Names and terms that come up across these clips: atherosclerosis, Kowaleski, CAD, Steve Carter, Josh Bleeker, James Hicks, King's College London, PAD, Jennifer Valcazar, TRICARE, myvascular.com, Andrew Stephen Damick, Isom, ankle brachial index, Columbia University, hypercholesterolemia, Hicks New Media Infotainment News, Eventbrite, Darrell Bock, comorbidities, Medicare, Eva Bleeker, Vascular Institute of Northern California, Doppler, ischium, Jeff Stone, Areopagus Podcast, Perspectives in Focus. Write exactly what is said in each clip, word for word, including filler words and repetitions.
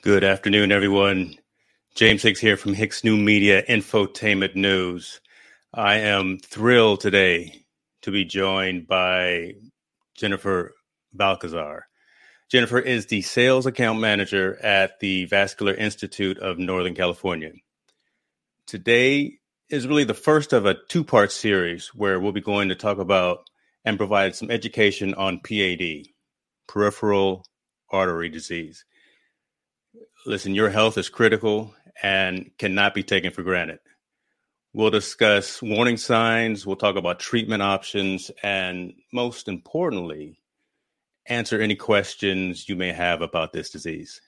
Good afternoon, everyone. James Hicks here from Hicks New Media Infotainment News. I am thrilled today to be joined by Jennifer Valcazar. Jennifer is the sales account manager at the Vascular Institute of Northern California. Today is really the first of a two-part series where we'll be going to talk about and provide some education on P A D, peripheral artery disease. Listen, your health is critical and cannot be taken for granted. We'll discuss warning signs. We'll talk about treatment options. And most importantly, answer any questions you may have about this disease.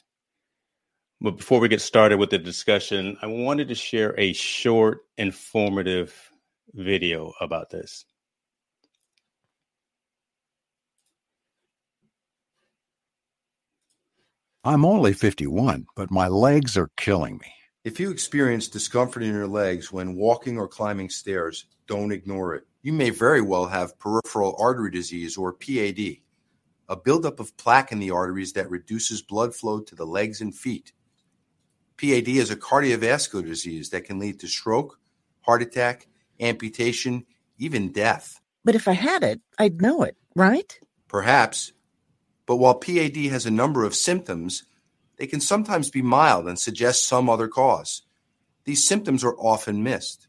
But before we get started with the discussion, I wanted to share a short, informative video about this. I'm only fifty-one, but my legs are killing me. If you experience discomfort in your legs when walking or climbing stairs, don't ignore it. You may very well have peripheral artery disease, or P A D, a buildup of plaque in the arteries that reduces blood flow to the legs and feet. P A D is a cardiovascular disease that can lead to stroke, heart attack, amputation, even death. But if I had it, I'd know it, right? Perhaps. But while P A D has a number of symptoms, they can sometimes be mild and suggest some other cause. These symptoms are often missed.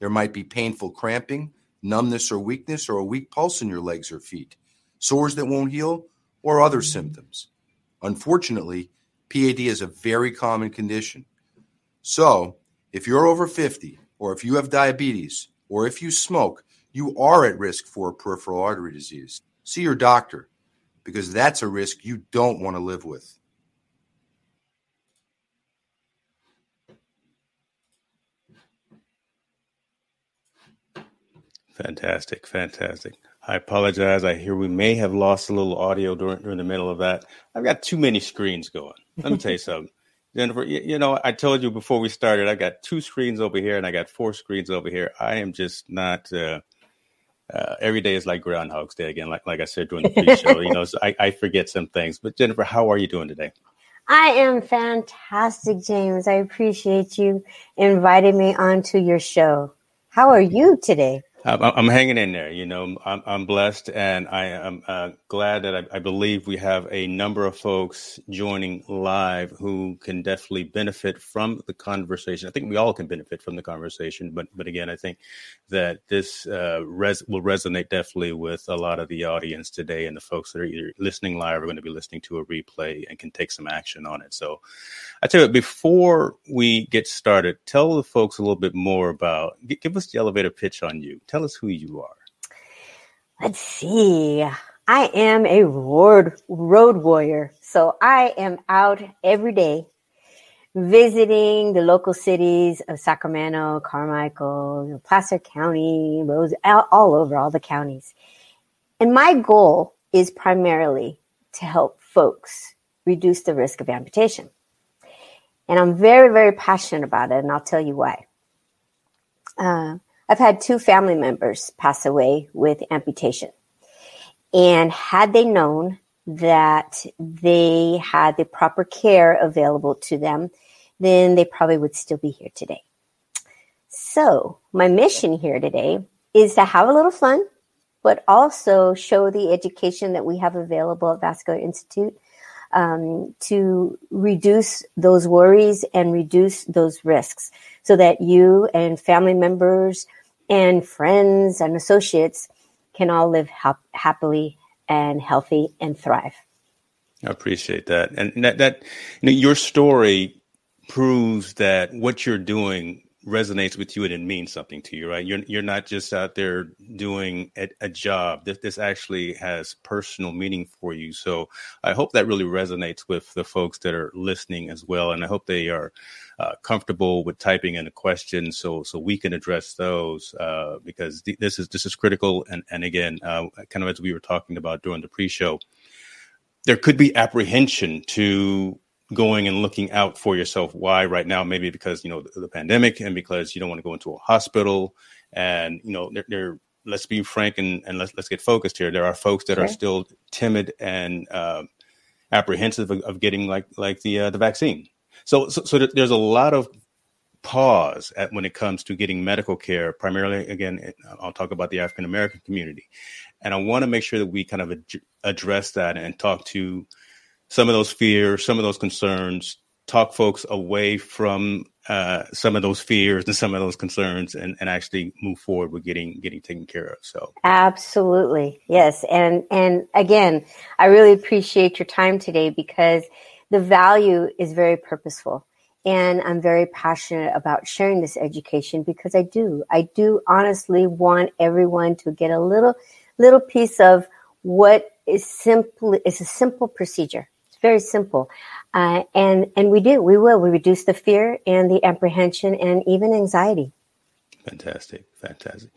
There might be painful cramping, numbness or weakness, or a weak pulse in your legs or feet, sores that won't heal, or other symptoms. Unfortunately, P A D is a very common condition. So, if you're over fifty, or if you have diabetes, or if you smoke, you are at risk for peripheral artery disease. See your doctor, because that's a risk you don't want to live with. Fantastic, fantastic. I apologize. I hear we may have lost a little audio during, during the middle of that. I've got too many screens going. Let me tell you something. Jennifer, you, you know, I told you before we started, I got two screens over here and I got four screens over here. I am just not... Uh, Uh, every day is like Groundhog's Day again, like like I said during the pre-show. You know, so I, I forget some things. But Jennifer, how are you doing today? I am fantastic, James. I appreciate you inviting me onto your show. How are you today? I'm, I'm hanging in there. You know, I'm, I'm blessed, and I am uh, glad that I, I believe we have a number of folks joining live who can definitely benefit from the conversation. I think we all can benefit from the conversation, but but again, I think that this uh, res- will resonate definitely with a lot of the audience today, and the folks that are either listening live or going to be listening to a replay and can take some action on it. So I tell you, before we get started, tell the folks a little bit more about, give us the elevator pitch on you. Tell us who you are. Let's see. I am a road, road warrior. So I am out every day visiting the local cities of Sacramento, Carmichael, Placer County, Rose, all, all over, all the counties. And my goal is primarily to help folks reduce the risk of amputation. And I'm very, very passionate about it, and I'll tell you why. Uh, I've had two family members pass away with amputation. And had they known that they had the proper care available to them, then they probably would still be here today. So my mission here today is to have a little fun, but also show the education that we have available at Vascular Institute um, to reduce those worries and reduce those risks so that you and family members and friends and associates can all live ha- happily and healthy and thrive. I appreciate that. And that, that you know, your story proves that what you're doing resonates with you and it means something to you, right? You're you're not just out there doing a, a job. This, this actually has personal meaning for you. So I hope that really resonates with the folks that are listening as well. And I hope they are uh, comfortable with typing in a question so so we can address those uh, because th- this is this is critical. And, and again, uh, kind of as we were talking about during the pre-show, there could be apprehension to going and looking out for yourself. Why right now? Maybe because, you know, the, the pandemic and because you don't want to go into a hospital and, you know, there, there let's be frank and, and let's, let's get focused here. There are folks that okay. are still timid and uh, apprehensive of, of getting like, like the, uh, the vaccine. So, so, so there's a lot of pause at when it comes to getting medical care, primarily. Again, I'll talk about the African-American community. And I want to make sure that we kind of ad- address that and talk to some of those fears, some of those concerns, talk folks away from uh, some of those fears and some of those concerns and, and actually move forward with getting getting taken care of. So absolutely. Yes. And and again, I really appreciate your time today because the value is very purposeful. And I'm very passionate about sharing this education because I do. I do honestly want everyone to get a little little piece of what is simply is a simple procedure. Very simple. Uh, and, and we do, we will, we reduce the fear and the apprehension and even anxiety. Fantastic. Fantastic.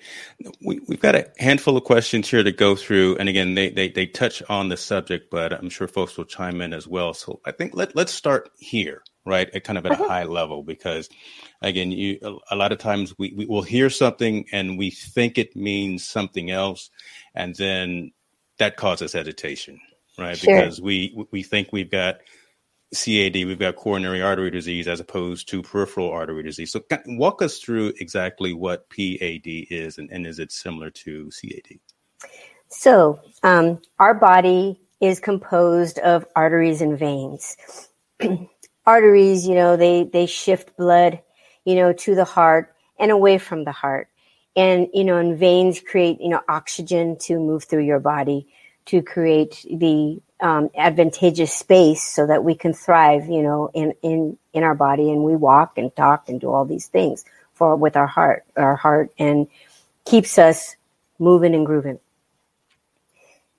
We, we've got a handful of questions here to go through. And again, they, they, they touch on the subject, but I'm sure folks will chime in as well. So I think let, let's start here, right? At kind of at uh-huh. a high level, because again, you, a lot of times we, we will hear something and we think it means something else. And then that causes hesitation. Right. Sure. Because we we think we've got C A D, we've got coronary artery disease as opposed to peripheral artery disease. So walk us through exactly what P A D is and, and is it similar to C A D? So um, our body is composed of arteries and veins. Arteries, you know, they, they shift blood, you know, to the heart and away from the heart. And, you know, and veins create, you know, oxygen to move through your body, to create the um, advantageous space so that we can thrive, you know, in, in, in our body. And we walk and talk and do all these things for with our heart, our heart and keeps us moving and grooving.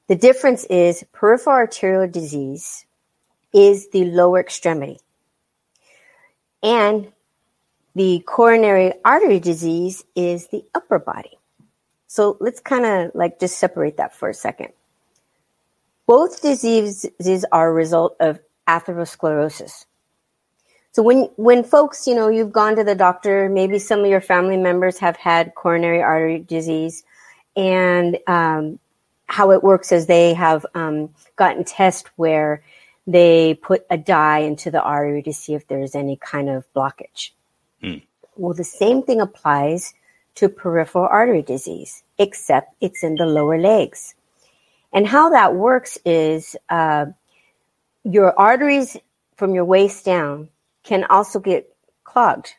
The difference is peripheral arterial disease is the lower extremity. And the coronary artery disease is the upper body. So let's kind of like just separate that for a second. Both diseases are a result of atherosclerosis. So when when folks, you know, you've gone to the doctor, maybe some of your family members have had coronary artery disease, and um, how it works is they have um, gotten tests where they put a dye into the artery to see if there's any kind of blockage. Mm. Well, the same thing applies to peripheral artery disease, except it's in the lower legs. And how that works is uh, your arteries from your waist down can also get clogged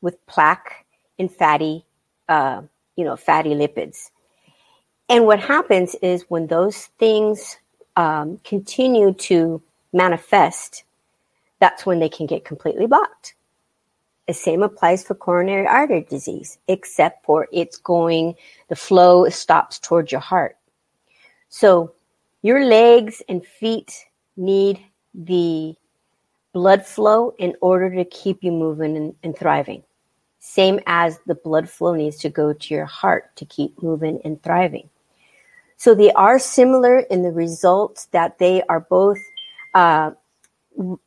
with plaque and fatty, uh, you know, fatty lipids. And what happens is when those things um, continue to manifest, that's when they can get completely blocked. The same applies for coronary artery disease, except for it's going, the flow stops towards your heart. So your legs and feet need the blood flow in order to keep you moving and, and thriving. Same as the blood flow needs to go to your heart to keep moving and thriving. So they are similar in the results that they are both uh,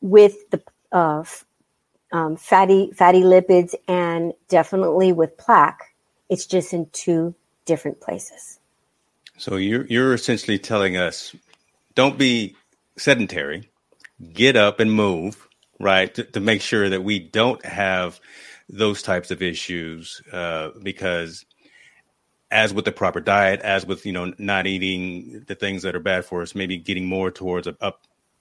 with the uh, um, fatty, fatty lipids and definitely with plaque. It's just in two different places. So you're, you're essentially telling us, don't be sedentary, get up and move, right, to, to make sure that we don't have those types of issues, uh, because as with the proper diet, as with, you know, not eating the things that are bad for us, maybe getting more towards a, a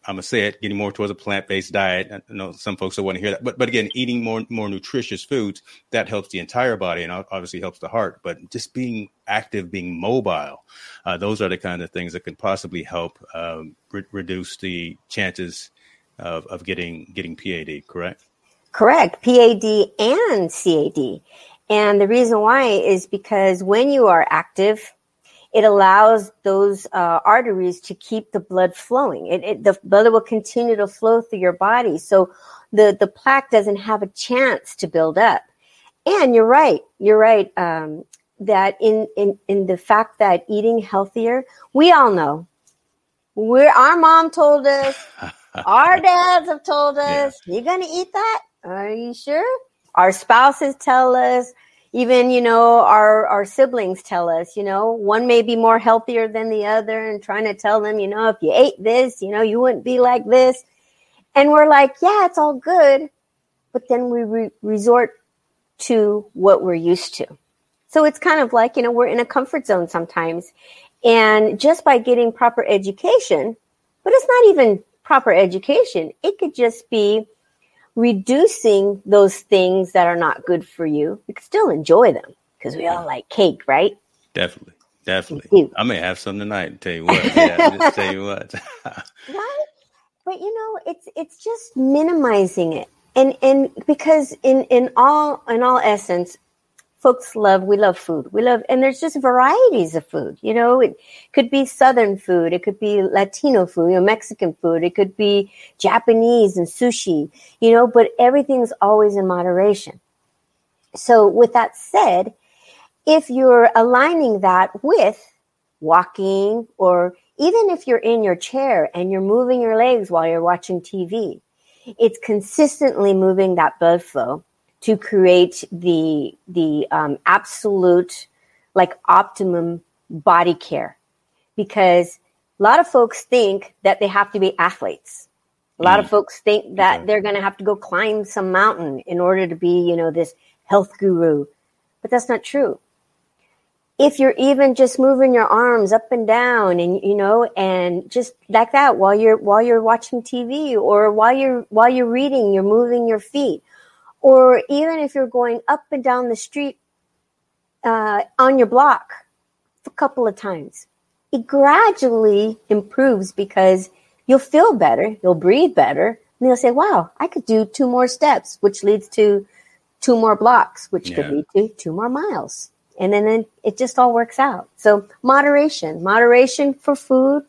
I'm going to say it, getting more towards a plant-based diet. I know some folks don't want to hear that, but but again, eating more more nutritious foods, that helps the entire body and obviously helps the heart, but just being active, being mobile, uh, those are the kind of things that can possibly help um, re- reduce the chances of, of getting getting P A D, correct? Correct, P A D and C A D. And the reason why is because when you are active, it allows those uh, arteries to keep the blood flowing. It, it, the blood will continue to flow through your body. So the, the plaque doesn't have a chance to build up. And you're right. You're right um, that in, in, in the fact that eating healthier, we all know. We're, our mom told us, our dads have told us, yeah. You're going to eat that? Are you sure? Our spouses tell us. Even, you know, our, our siblings tell us, you know, one may be more healthier than the other, and trying to tell them, you know, if you ate this, you know, you wouldn't be like this. And we're like, yeah, it's all good. But then we re- resort to what we're used to. So it's kind of like, you know, we're in a comfort zone sometimes. And just by getting proper education, but it's not even proper education. It could just be reducing those things that are not good for you. You can still enjoy them because we all like cake, right? Definitely. Definitely. I may have some tonight. Tell you what. Yeah, just tell you what. Right? But you know, it's it's just minimizing it. And and because in, in all in all essence, folks love, we love food. We love, and there's just varieties of food. You know, it could be Southern food. It could be Latino food, you know, Mexican food. It could be Japanese and sushi, you know, but everything's always in moderation. So with that said, if you're aligning that with walking, or even if you're in your chair and you're moving your legs while you're watching T V, it's consistently moving that blood flow to create the the um, absolute, like, optimum body care. Because a lot of folks think that they have to be athletes. A lot mm. of folks think that okay. they're going to have to go climb some mountain in order to be, you know, this health guru. But that's not true. If you're even just moving your arms up and down, and, you know, and just like that while you're while you're watching T V, or while you're while you're reading, you're moving your feet. Or even if you're going up and down the street uh, on your block a couple of times, it gradually improves because you'll feel better, you'll breathe better, and you'll say, wow, I could do two more steps, which leads to two more blocks, which yeah. could lead to two more miles. And then, then it just all works out. So moderation, moderation for food,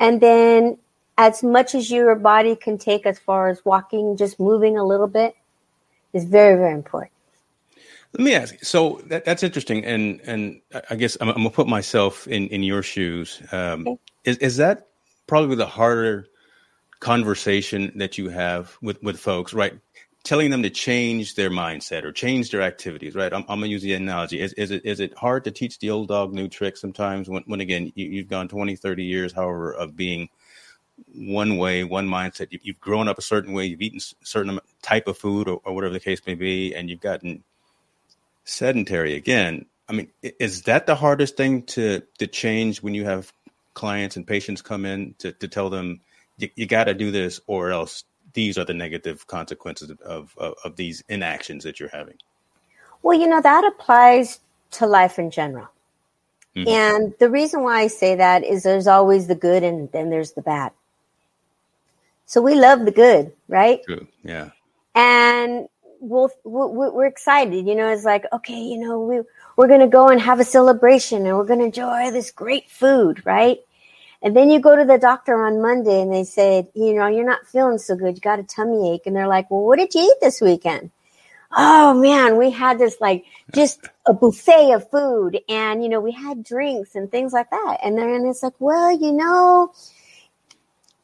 and then as much as your body can take as far as walking, just moving a little bit, is very, very important. Let me ask you. So that, that's interesting. And and I guess I'm, I'm going to put myself in, in your shoes. Um, okay. is, is that probably the harder conversation that you have with, with folks, right? Telling them to change their mindset or change their activities, right? I'm, I'm going to use the analogy. Is, is, it, is it hard to teach the old dog new tricks sometimes when, when again, you, you've gone twenty, thirty years, however, of being one way, one mindset? You've grown up a certain way, you've eaten a certain type of food, or, or whatever the case may be, and you've gotten sedentary again. I mean, is that the hardest thing to to change when you have clients and patients come in to, to tell them you, you got to do this, or else these are the negative consequences of, of of these inactions that you're having? Well, you know, that applies to life in general. Mm-hmm. And the reason why I say that is there's always the good, and then there's the bad. So we love the good, right? True. Yeah. And we'll, we're, we're excited, you know, it's like, okay, you know, we, we're going to go and have a celebration, and we're going to enjoy this great food, right? And then you go to the doctor on Monday and they said, you know, you're not feeling so good. You got a tummy ache. And they're like, well, what did you eat this weekend? Oh man, we had this, like, just a buffet of food, and, you know, we had drinks and things like that. And then it's like, well, you know,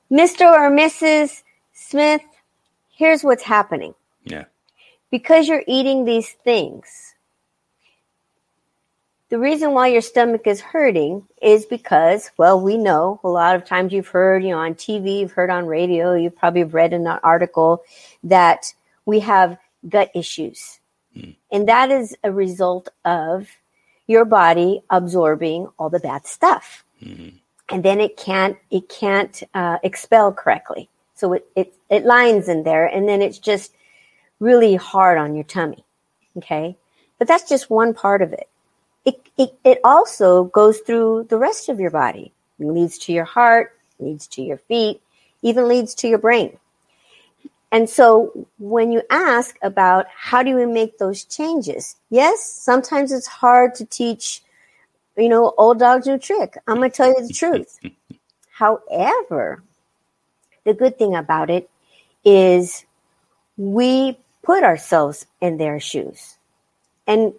Mister or Missus Smith, here's what's happening. Yeah. Because you're eating these things, the reason why your stomach is hurting is because, well, we know a lot of times you've heard, you know, on T V, you've heard on radio, you've probably read in an article that we have gut issues. And that is a result of your body absorbing all the bad stuff. Mm-hmm. And then it can't it can't uh, expel correctly. So it, it, it lines in there, and then it's just really hard on your tummy, okay? But that's just one part of it. It, it. It also goes through the rest of your body. It leads to your heart, leads to your feet, even leads to your brain. And so when you ask about how do we make those changes, yes, sometimes it's hard to teach, you know, old dog's new trick. I'm going to tell you the truth. However, the good thing about it is we put ourselves in their shoes. And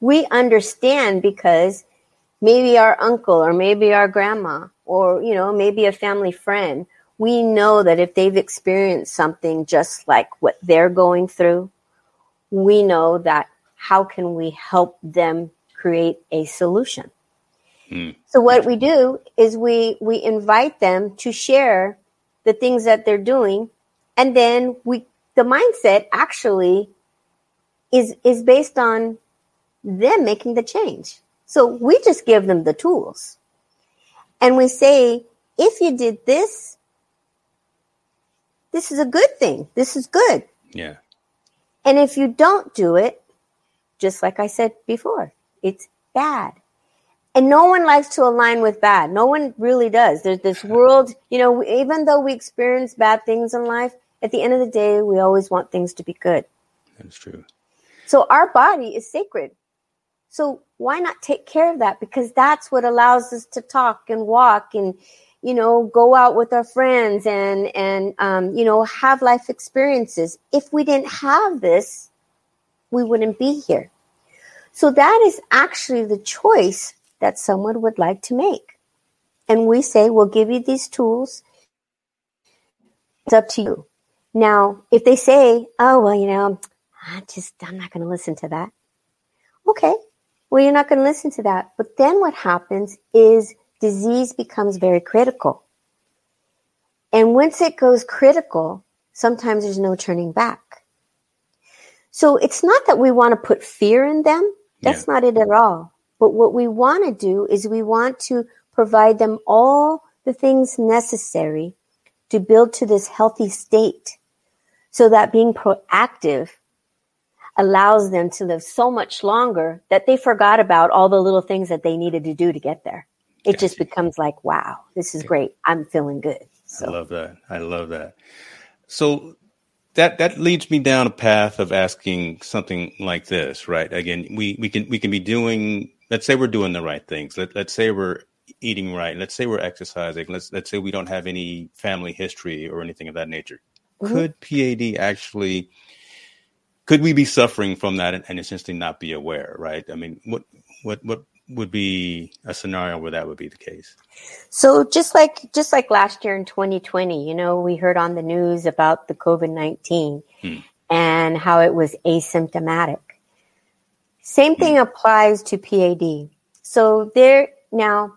we understand because maybe our uncle or maybe our grandma or, you know, maybe a family friend, we know that if they've experienced something just like what they're going through, we know that how can we help them create a solution? Mm. So what we do is we, we invite them to share the things that they're doing. And then we, the mindset actually is, is based on them making the change. So we just give them the tools and we say, if you did this, this is a good thing. This is good. Yeah. And if you don't do it, just like I said before, it's bad. And no one likes to align with bad. No one really does. There's this world, you know, even though we experience bad things in life, at the end of the day, we always want things to be good. That's true. So our body is sacred. So why not take care of that? Because that's what allows us to talk and walk and, you know, go out with our friends and, and um, you know, have life experiences. If we didn't have this, we wouldn't be here. So that is actually the choice that someone would like to make. And we say, we'll give you these tools. It's up to you. Now, if they say, oh, well, you know, I just, I'm not going to listen to that. Okay. Well, you're not going to listen to that. But then what happens is disease becomes very critical. And once it goes critical, sometimes there's no turning back. So it's not that we want to put fear in them. That's yeah. not it at all. But what we want to do is we want to provide them all the things necessary to build to this healthy state so that being proactive allows them to live so much longer that they forgot about all the little things that they needed to do to get there. It gotcha. Just becomes like, wow, this is great. I'm feeling good. So. I love that. I love that. So that that leads me down a path of asking something like this, right? Again, we we can we can be doing, let's say we're doing the right things. Let, let's say we're eating right. Let's say we're exercising. Let's let's say we don't have any family history or anything of that nature. Mm-hmm. Could P A D actually, could we be suffering from that and, and essentially not be aware, right? I mean, what what what would be a scenario where that would be the case? So just like just like last year in twenty twenty, you know, we heard on the news about the covid nineteen hmm. and how it was asymptomatic. Same hmm. thing applies to P A D. So there now,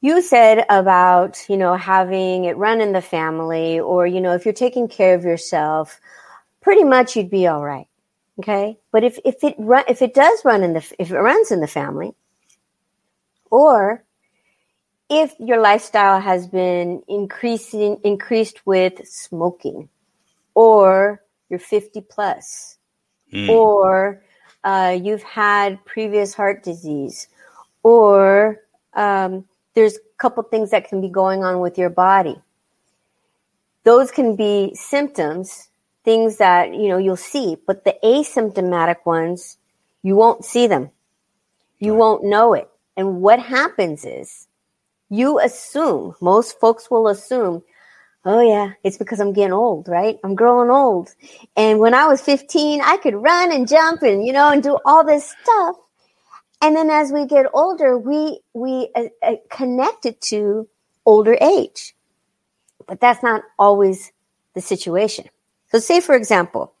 you said about, you know, having it run in the family or, you know, if you're taking care of yourself, pretty much you'd be all right. Okay, but if if it run, if it does run in the if it runs in the family, or if your lifestyle has been increasing increased with smoking, or you're fifty plus, mm. or uh, you've had previous heart disease, or um, there's a couple things that can be going on with your body. Those can be symptoms. Things that, you know, you'll see, but the asymptomatic ones, you won't see them. You right. won't know it. And what happens is you assume, most folks will assume, oh yeah, it's because I'm getting old, right? I'm growing old. And when I was fifteen, I could run and jump and, you know, and do all this stuff. And then as we get older, we, we uh, uh, connect it to older age, but that's not always the situation. So say, for example,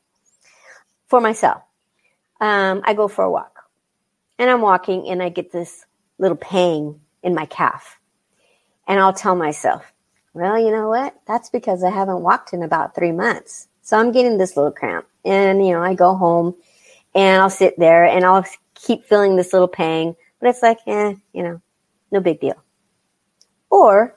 for myself, um, I go for a walk and I'm walking and I get this little pang in my calf and I'll tell myself, well, you know what? That's because I haven't walked in about three months. So I'm getting this little cramp and, you know, I go home and I'll sit there and I'll keep feeling this little pang, but it's like, eh, you know, no big deal. Or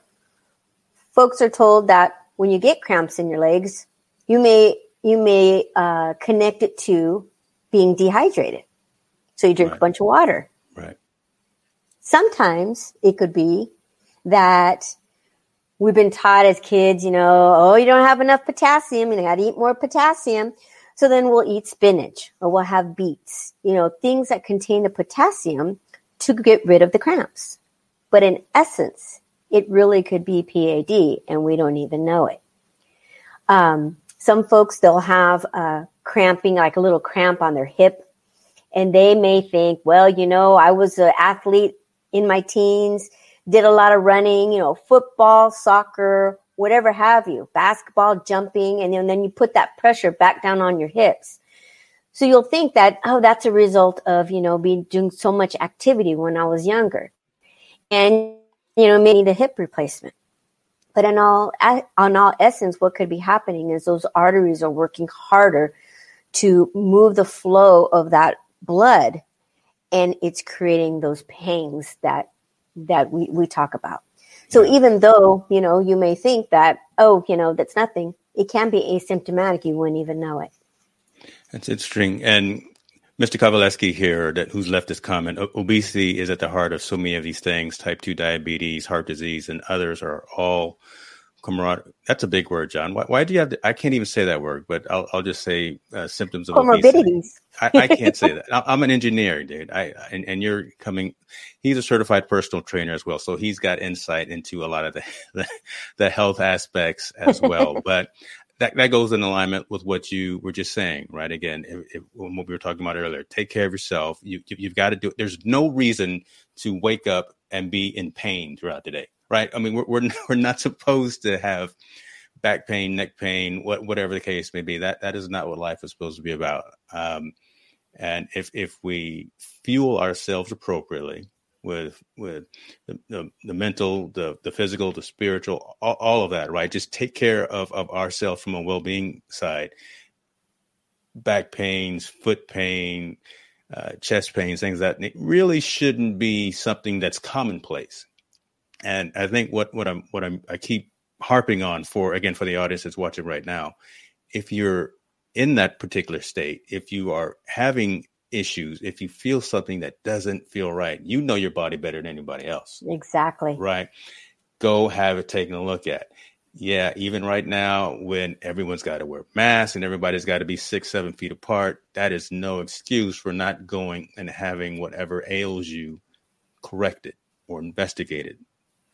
folks are told that when you get cramps in your legs, you may you may uh, connect it to being dehydrated. So you drink right. a bunch of water. Right. Sometimes it could be that we've been taught as kids, you know, oh, you don't have enough potassium, you got to eat more potassium. So then we'll eat spinach or we'll have beets, you know, things that contain the potassium to get rid of the cramps. But in essence, it really could be P A D, and we don't even know it. Um, some folks, they'll have uh, cramping, like a little cramp on their hip, and they may think, well, you know, I was an athlete in my teens, did a lot of running, you know, football, soccer, whatever have you, basketball, jumping, and then you put that pressure back down on your hips. So you'll think that, oh, that's a result of, you know, being doing so much activity when I was younger. And, you know, maybe the hip replacement. But in all, on all essence, what could be happening is those arteries are working harder to move the flow of that blood, and it's creating those pangs that that we, we talk about. So even though, you know, you may think that, oh, you know, that's nothing, it can be asymptomatic. You wouldn't even know it. That's interesting. And Mister Kowaleski here, that who's left this comment, obesity is at the heart of so many of these things. Type two diabetes, heart disease, and others are all comorbid. That's a big word, John. Why, why do you have to, I can't even say that word, but I'll, I'll just say uh, symptoms of comorbidities. I, I can't say that. I, I'm an engineer, dude. I and, and you're coming, he's a certified personal trainer as well. So he's got insight into a lot of the, the, the health aspects as well. But That that goes in alignment with what you were just saying, right? Again, if, if, what we were talking about earlier, take care of yourself. You, you, you've got to do it. There's no reason to wake up and be in pain throughout the day, right? I mean, we're we're, we're not supposed to have back pain, neck pain, what, whatever the case may be. That that is not what life is supposed to be about. Um, and if if we fuel ourselves appropriately with with the, the, the mental, the, the physical, the spiritual, all, all of that, right? Just take care of, of ourselves from a well-being side. Back pains, foot pain, uh, chest pains, things that really shouldn't be something that's commonplace. And I think what, what I'm, what I'm, I keep harping on for, again, for the audience that's watching right now, if you're in that particular state, if you are having issues, if you feel something that doesn't feel right, you know your body better than anybody else. Exactly. Right. Go have it taken a look at. Yeah. Even right now when everyone's got to wear masks and everybody's got to be six, seven feet apart, that is no excuse for not going and having whatever ails you corrected or investigated.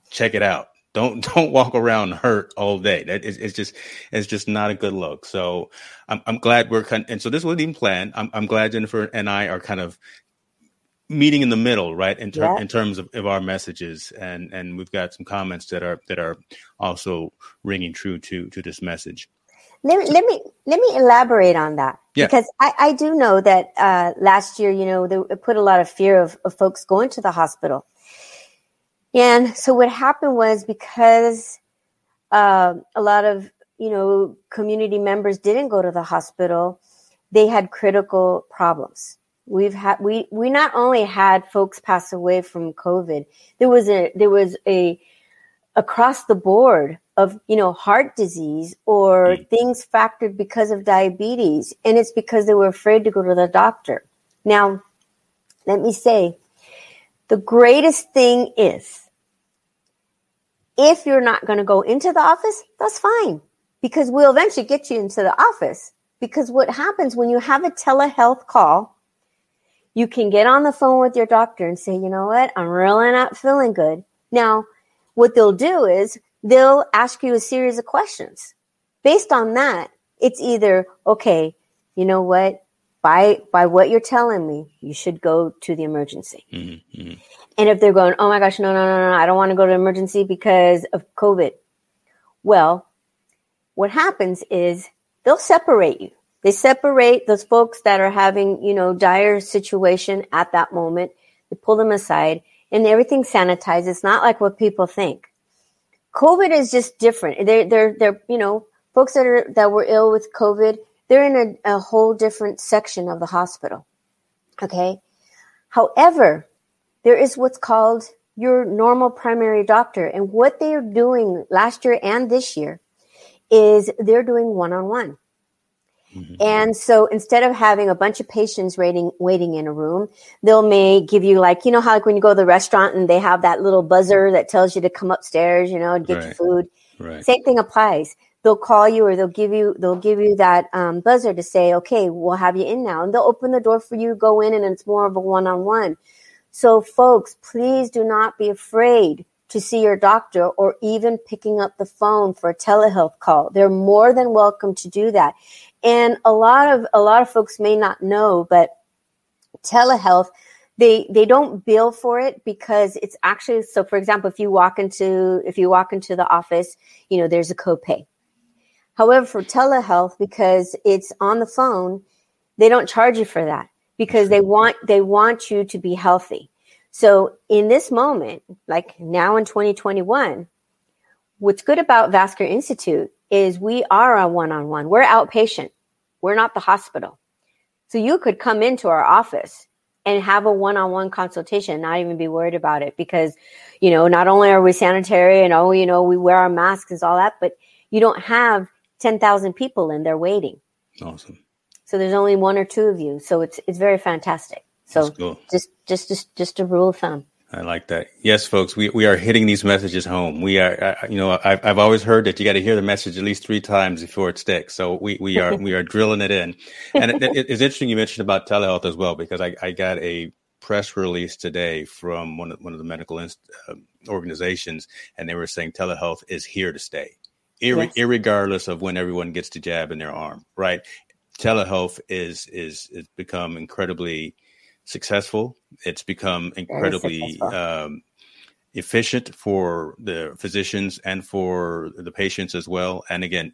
Check it out. Don't don't walk around hurt all day. That is, it's just it's just not a good look. So I'm I'm glad we're kind of, and so this wasn't even planned. I'm I'm glad Jennifer and I are kind of meeting in the middle, right? In, ter- yeah. in terms of, of our messages, and and we've got some comments that are that are also ringing true to to this message. Let me let me let me elaborate on that yeah. because I, I do know that uh, last year, you know, they put a lot of fear of, of folks going to the hospital. And so what happened was, because uh, a lot of, you know, community members didn't go to the hospital, they had critical problems. We've had we we not only had folks pass away from COVID, there was a there was a across the board of, you know, heart disease or mm. things factored because of diabetes, and it's because they were afraid to go to the doctor. Now, let me say, the greatest thing is, if you're not going to go into the office, that's fine, because we'll eventually get you into the office. Because what happens when you have a telehealth call, you can get on the phone with your doctor and say, you know what, I'm really not feeling good. Now, what they'll do is they'll ask you a series of questions. Based on that, it's either, okay, you know what, By by what you're telling me, you should go to the emergency. Mm-hmm, mm-hmm. And if they're going, oh my gosh, no, no, no, no, I don't want to go to emergency because of COVID. Well, what happens is they'll separate you. They separate those folks that are having, you know, dire situation at that moment. They pull them aside and everything sanitized. It's not like what people think. COVID is just different. They're, they're, they're you know, folks that are that were ill with COVID, they're in a, a whole different section of the hospital. Okay. However, there is what's called your normal primary doctor. And what they are doing last year and this year is they're doing one-on-one. Mm-hmm. And so instead of having a bunch of patients waiting, waiting in a room, they'll may give you like, you know, how like when you go to the restaurant and they have that little buzzer that tells you to come upstairs, you know, and get right. your food. Right. Same thing applies. They'll call you or they'll give you, they'll give you that um, buzzer to say, okay, we'll have you in now. And they'll open the door for you, go in, and it's more of a one-on-one. So folks, please do not be afraid to see your doctor or even picking up the phone for a telehealth call. They're more than welcome to do that. And a lot of a lot of folks may not know, but telehealth, they they don't bill for it because it's actually, so for example, if you walk into if you walk into the office, you know, there's a copay. However, for telehealth, because it's on the phone, they don't charge you for that because they want they want you to be healthy. So in this moment, like now in twenty twenty-one, what's good about Vascular Institute is we are a one-on-one. We're outpatient. We're not the hospital. So you could come into our office and have a one-on-one consultation, not even be worried about it because, you know, not only are we sanitary and, oh, you know, we wear our masks and all that, but you don't have ten thousand people in there waiting. Awesome. So there's only one or two of you. So it's it's very fantastic. So cool. just, just, just, just a rule of thumb. I like that. Yes, folks, we, we are hitting these messages home. We are, I, you know, I've, I've always heard that you got to hear the message at least three times before it sticks. So we, we are, we are drilling it in. And it, it, it's interesting you mentioned about telehealth as well, because I, I got a press release today from one of, one of the medical inst- uh, organizations, and they were saying telehealth is here to stay, ir- yes. irregardless of when everyone gets the jab in their arm, right? Telehealth is, is, is become incredibly successful. It's become incredibly um, efficient for the physicians and for the patients as well. And again,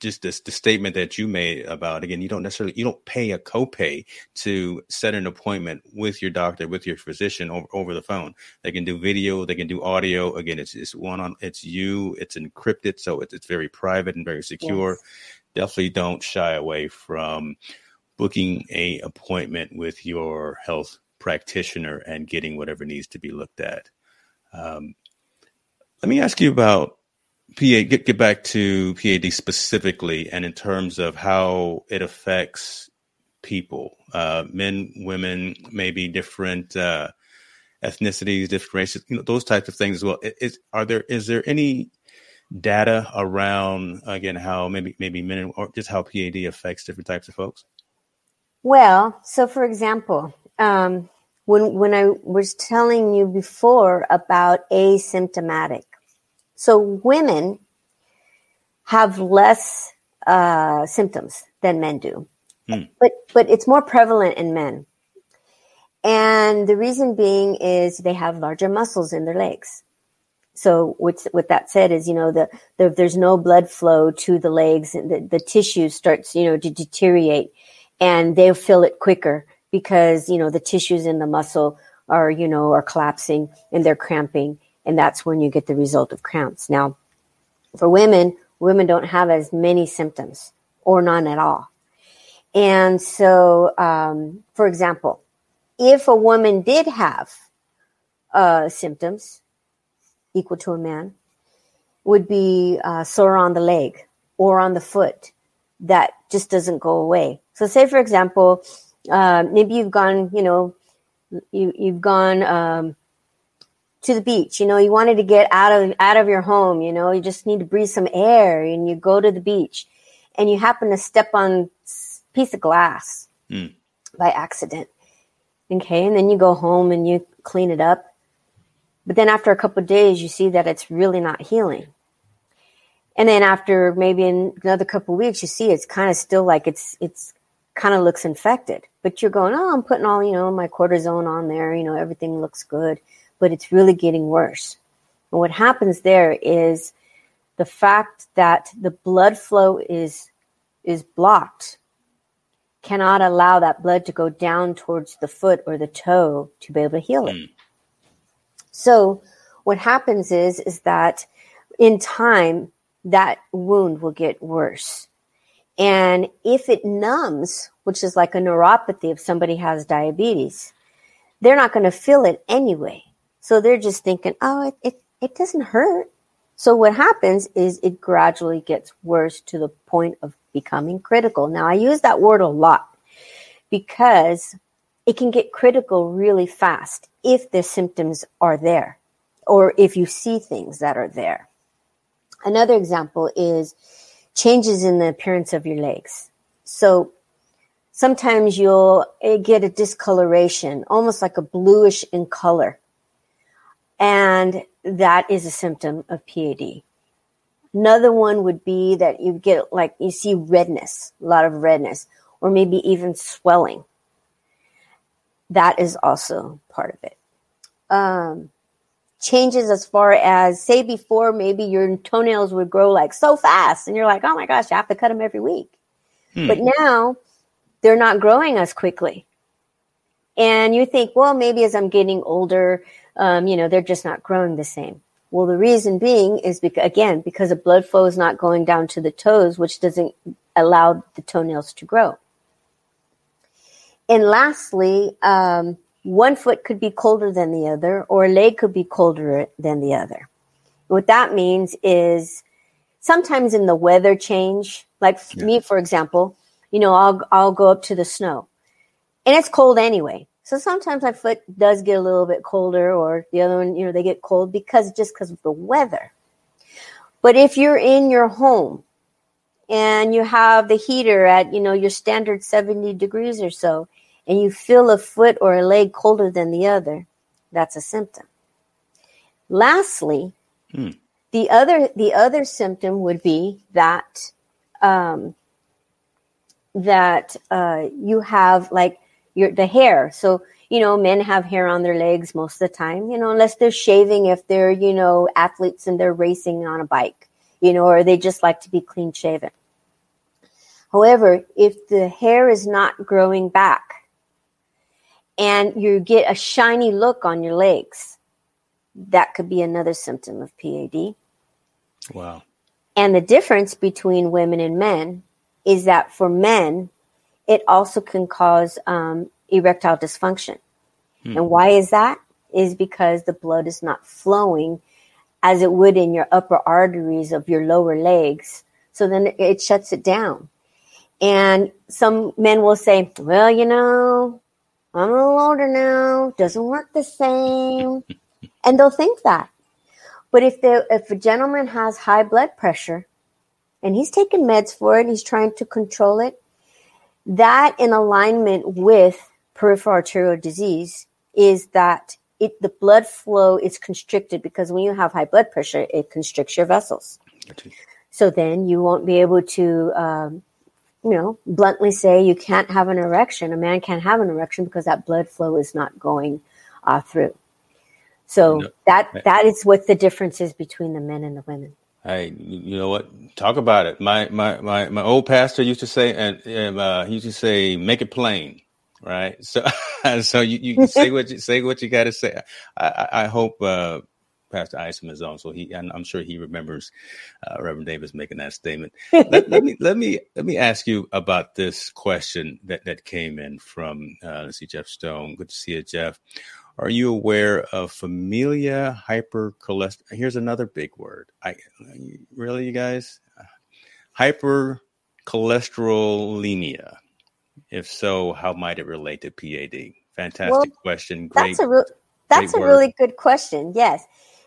just this the statement that you made about, again, you don't necessarily, you don't pay a copay to set an appointment with your doctor, with your physician over, over the phone. They can do video, they can do audio. Again, it's it's one on, it's you, it's encrypted. So it's, it's very private and very secure. Yes. Definitely don't shy away from booking a appointment with your health practitioner and getting whatever needs to be looked at. Um, let me ask you about P A, get, get back to P A D specifically, and in terms of how it affects people, uh, men, women, maybe different uh, ethnicities, different races, you know, those types of things as well. Is, are there, is there any data around, again, how maybe, maybe men or just how P A D affects different types of folks? Well, so for example, um, when when I was telling you before about asymptomatic, so women have less uh, symptoms than men do, mm. but but it's more prevalent in men, and the reason being is they have larger muscles in their legs. So what's, what that said is, you know, the, the there's no blood flow to the legs, and the, the tissue starts, you know, to deteriorate. And they'll feel it quicker because, you know, the tissues in the muscle are, you know, are collapsing and they're cramping. And that's when you get the result of cramps. Now, for women, women don't have as many symptoms or none at all. And so, um, for example, if a woman did have uh, symptoms equal to a man, would be uh, sore on the leg or on the foot. That just doesn't go away. So say, for example, uh, maybe you've gone, you know, you, you've gone um, to the beach, you know, you wanted to get out of out of your home, you know, you just need to breathe some air, and you go to the beach and you happen to step on a piece of glass mm. by accident. Okay, and then you go home and you clean it up. But then after a couple of days, you see that it's really not healing. And then after maybe another couple of weeks, you see it's kind of still like it's it's kind of looks infected. But you're going, oh, I'm putting all, you know, my cortisone on there. You know, everything looks good, but it's really getting worse. And what happens there is the fact that the blood flow is is blocked, cannot allow that blood to go down towards the foot or the toe to be able to heal it. Mm. So what happens is is that in time, that wound will get worse. And if it numbs, which is like a neuropathy if somebody has diabetes, they're not going to feel it anyway. So they're just thinking, oh, it, it, it doesn't hurt. So what happens is it gradually gets worse to the point of becoming critical. Now, I use that word a lot because it can get critical really fast if the symptoms are there or if you see things that are there. Another example is changes in the appearance of your legs. So sometimes you'll get a discoloration, almost like a bluish in color. And that is a symptom of P A D. Another one would be that you get like, you see redness, a lot of redness, or maybe even swelling. That is also part of it. Um, changes as far as, say before, maybe your toenails would grow like so fast and you're like, oh my gosh, I have to cut them every week. Hmm. But now they're not growing as quickly. And you think, well, maybe as I'm getting older, um, you know, they're just not growing the same. Well, the reason being is, because, again, because the blood flow is not going down to the toes, which doesn't allow the toenails to grow. And lastly, um, one foot could be colder than the other, or a leg could be colder than the other. What that means is sometimes in the weather change, like yeah. me, for example, you know, I'll I'll go up to the snow, and it's cold anyway. So sometimes my foot does get a little bit colder, or the other one, you know, they get cold because just because of the weather. But if you're in your home and you have the heater at, you know, your standard seventy degrees or so, and you feel a foot or a leg colder than the other, that's a symptom. Lastly, hmm. the other the other symptom would be that um, that uh, you have like. Your, the hair. So, you know, men have hair on their legs most of the time, you know, unless they're shaving, if they're, you know, athletes and they're racing on a bike, you know, or they just like to be clean shaven. However, if the hair is not growing back and you get a shiny look on your legs, that could be another symptom of P A D. Wow. And the difference between women and men is that for men, it also can cause um, erectile dysfunction. Hmm. And why is that? Is because the blood is not flowing as it would in your upper arteries of your lower legs. So then it shuts it down. And some men will say, well, you know, I'm a little older now. Doesn't work the same. And they'll think that. But if they, if a gentleman has high blood pressure and he's taking meds for it, he's trying to control it, that in alignment with peripheral arterial disease is that it, the blood flow is constricted because when you have high blood pressure, it constricts your vessels. Okay. So then you won't be able to, um, you know, bluntly say you can't have an erection. A man can't have an erection because that blood flow is not going uh, through. So no. that that is what the difference is between the men and the women. Hey, you know what? Talk about it. My my my, my old pastor used to say, and, and uh, he used to say, "Make it plain," right? So, so you, you say what you say what you got to say. I, I, I hope uh, Pastor Isom is on, so he I'm sure he remembers uh, Reverend Davis making that statement. Let, let me let me let me ask you about this question that that came in from uh, let's see, Jeff Stone. Good to see you, Jeff. Are you aware of familial hypercholesterol? Here's another big word. I really, you guys, hypercholesterolemia. If so, how might it relate to P A D? Fantastic well, question. Great. That's a, re- that's great a really good question. Yes.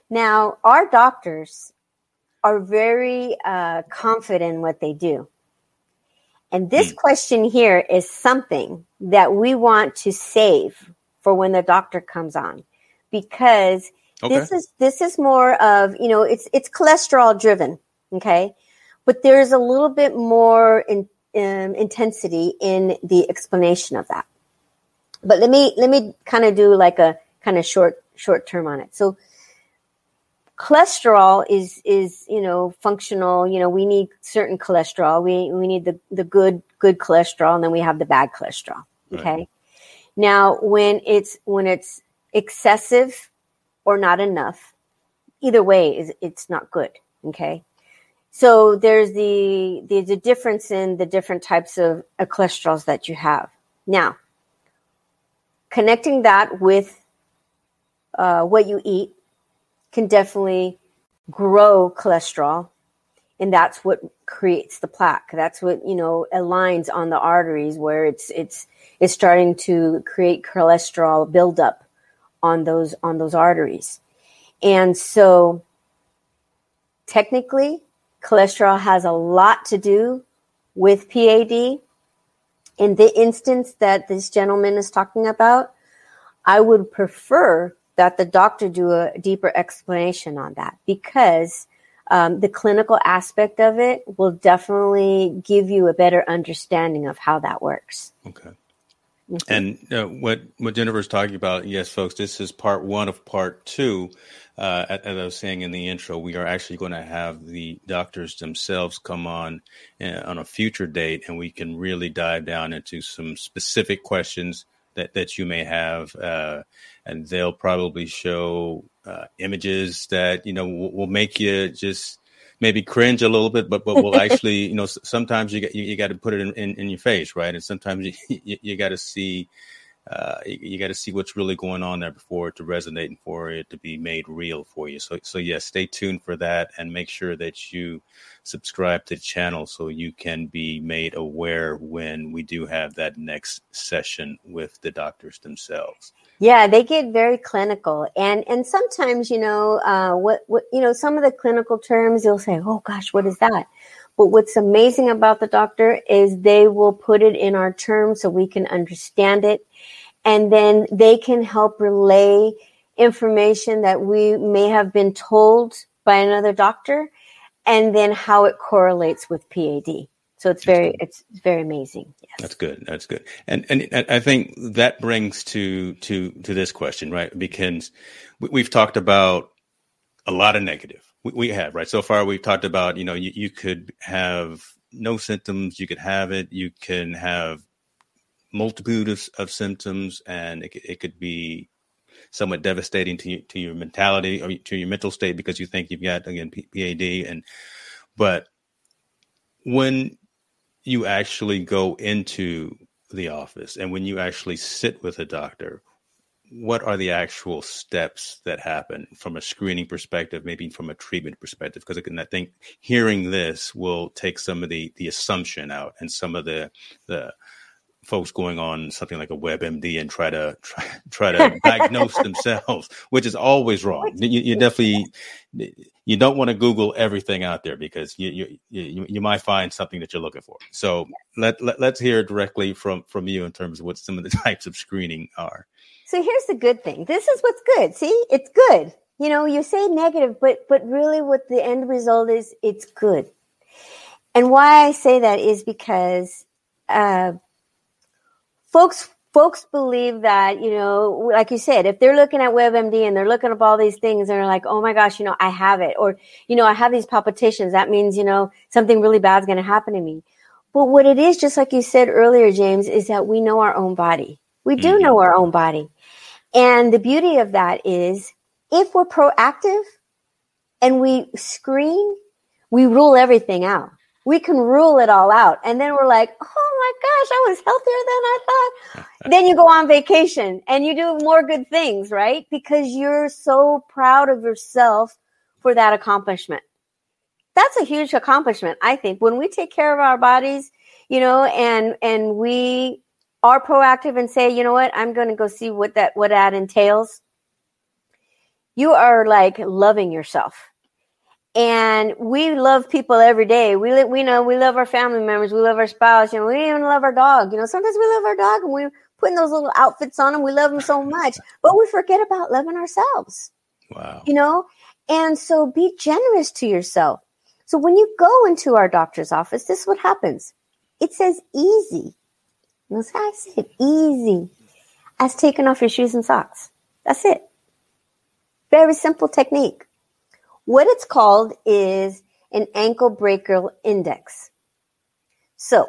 Now, our doctors are very uh, confident in what they do. And this mm. question here is something that we want to save for when the doctor comes on, because okay. this is this is more of, you know, it's it's cholesterol driven, okay? But there's a little bit more in, um, intensity in the explanation of that. But let me let me kind of do like a kind of short short term on it. So cholesterol is is you know functional. You know, we need certain cholesterol. We we need the the good good cholesterol, and then we have the bad cholesterol. Okay. Right. Now, when it's when it's excessive or not enough, either way, is it's not good, okay? So there's the, the, the difference in the different types of cholesterols that you have. Now, connecting that with uh, what you eat can definitely grow cholesterol. And that's what creates the plaque. That's what, you know, aligns on the arteries where it's it's it's starting to create cholesterol buildup on those on those arteries. And so technically, cholesterol has a lot to do with P A D. In the instance that this gentleman is talking about, I would prefer that the doctor do a deeper explanation on that, because Um, the clinical aspect of it will definitely give you a better understanding of how that works. Okay. Mm-hmm. And uh, what, what Jennifer's talking about, yes, folks, this is part one of part two. Uh, as I was saying in the intro, we are actually going to have the doctors themselves come on uh, on a future date, and we can really dive down into some specific questions that, that you may have. Uh, and they'll probably show Uh, images that, you know, will, will make you just maybe cringe a little bit, but but will actually, you know, s- sometimes you, you, you got to put it in, in, in your face, right? And sometimes you, you, you got to see, uh, you, you got to see what's really going on there before it to resonate and for it to be made real for you. So, so yes, stay tuned for that, and make sure that you subscribe to the channel so you can be made aware when we do have that next session with the doctors themselves. Yeah, they get very clinical, and and sometimes, you know, uh, what what you know, some of the clinical terms you'll say, oh gosh, what is that? But what's amazing about the doctor is they will put it in our terms so we can understand it, and then they can help relay information that we may have been told by another doctor, and then how it correlates with P A D. So it's very, it's very amazing. Yes. That's good. That's good. And and I think that brings to to to this question, right? Because we've talked about a lot of negative. We, we have, right? So far, we've talked about, you know, you, you could have no symptoms, you could have it, you can have multitude of, of symptoms, and it, it could be somewhat devastating to you, to your mentality or to your mental state, because you think you've got, again, P A D, and but when you actually go into the office and when you actually sit with a doctor, what are the actual steps that happen from a screening perspective, maybe from a treatment perspective? Because again, I think hearing this will take some of the, the assumption out, and some of the, the folks going on something like a WebMD and try to try, try to diagnose themselves, which is always wrong. You, you definitely, you don't want to Google everything out there, because you, you, you, you might find something that you're looking for. So let, let, let's hear directly from, from you in terms of what some of the types of screening are. So here's the good thing. This is what's good. See, it's good. You know, you say negative, but, but really what the end result is, it's good. And why I say that is because, uh, Folks, folks believe that, you know, like you said, if they're looking at WebMD and they're looking up all these things, they're like, oh my gosh, you know, I have it. Or, you know, I have these palpitations. That means, you know, something really bad is going to happen to me. But what it is, just like you said earlier, James, is that we know our own body. We do mm-hmm. know our own body. And the beauty of that is, if we're proactive and we screen, we rule everything out. We can rule it all out. And then we're like, oh my gosh, I was healthier than I thought. Then you go on vacation and you do more good things, right? Because you're so proud of yourself for that accomplishment. That's a huge accomplishment, I think. When we take care of our bodies, you know, and and we are proactive and say, you know what, I'm going to go see what that what that entails. You are like loving yourself. And we love people every day. We we know we love our family members. We love our spouse. You know, we even love our dog. You know, sometimes we love our dog and we're putting those little outfits on them. We love them so much, but we forget about loving ourselves. Wow. You know, and so be generous to yourself. So when you go into our doctor's office, this is what happens. It says easy. You know, I said easy as taking off your shoes and socks. That's it. Very simple technique. What it's called is an ankle brachial index. So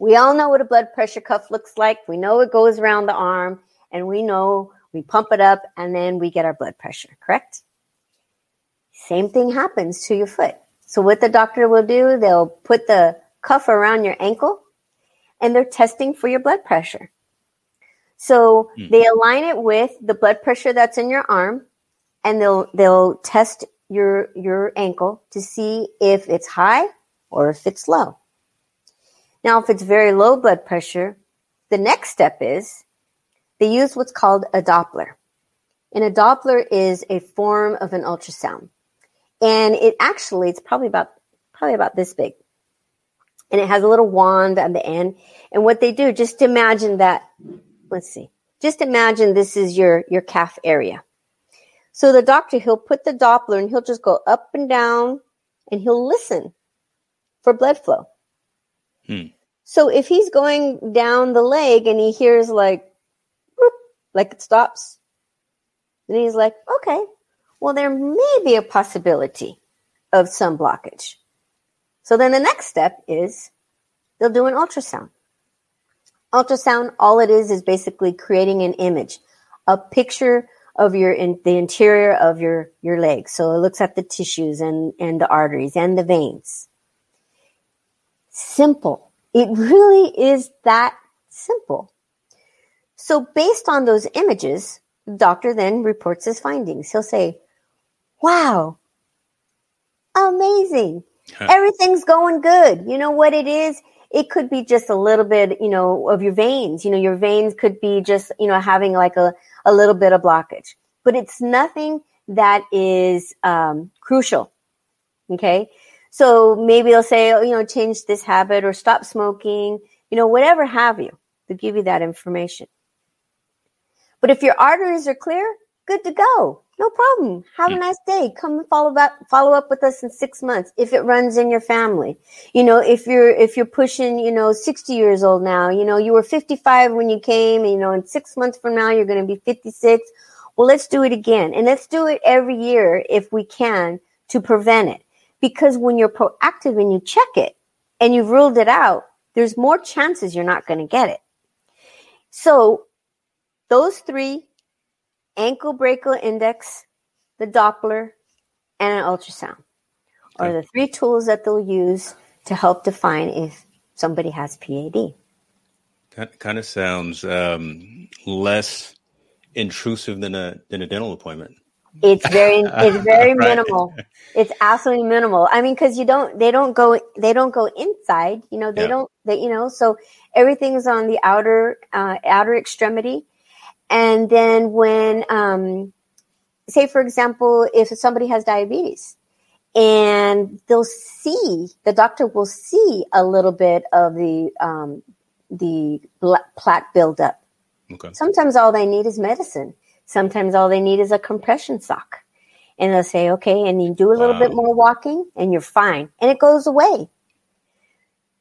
we all know what a blood pressure cuff looks like. We know it goes around the arm, and we know we pump it up and then we get our blood pressure, correct? Same thing happens to your foot. So what the doctor will do, they'll put the cuff around your ankle and they're testing for your blood pressure. So mm. they align it with the blood pressure that's in your arm, and they'll they'll test your your ankle to see if it's high or if it's low. Now, if it's very low blood pressure, the next step is they use what's called a Doppler. And a Doppler is a form of an ultrasound. And it actually, it's probably about probably about this big. And it has a little wand at the end. And what they do, just imagine that, let's see, just imagine this is your, your calf area. So the doctor, he'll put the Doppler and he'll just go up and down and he'll listen for blood flow. Hmm. So if he's going down the leg and he hears like, whoop, like it stops, then he's like, okay, well, there may be a possibility of some blockage. So then the next step is they'll do an ultrasound. Ultrasound, all it is is basically creating an image, a picture of your in, the interior of your, your leg. So it looks at the tissues and, and the arteries and the veins. Simple. It really is that simple. So based on those images, the doctor then reports his findings. He'll say, wow, amazing. Everything's going good. You know what it is? It could be just a little bit, you know, of your veins. You know, your veins could be just, you know, having like a, a little bit of blockage. But it's nothing that is um, crucial, okay? So maybe they'll say, oh, you know, change this habit or stop smoking, you know, whatever have you. They'll give you that information. But if your arteries are clear, good to go. No problem. Have a nice day. Come and follow up, follow up with us in six months if it runs in your family. You know, if you're if you're pushing, you know, sixty years old now, you know, you were fifty-five when you came, and, you know, in six months from now, you're going to be fifty-six. Well, let's do it again. And let's do it every year if we can to prevent it. Because when you're proactive and you check it and you've ruled it out, there's more chances you're not going to get it. So those three: ankle brachial index, the Doppler, and an ultrasound are the three tools that they'll use to help define if somebody has P A D. That kind of sounds um, less intrusive than a than a dental appointment. It's very it's very right. minimal. It's absolutely minimal. I mean, because you don't they don't go they don't go inside. You know they yeah. don't they you know so everything's on the outer uh, outer extremity. And then when, um, say, for example, if somebody has diabetes and they'll see, the doctor will see a little bit of the um, the plaque buildup. Okay. Sometimes all they need is medicine. Sometimes all they need is a compression sock. And they'll say, okay, and you do a little wow. bit more walking and you're fine. And it goes away.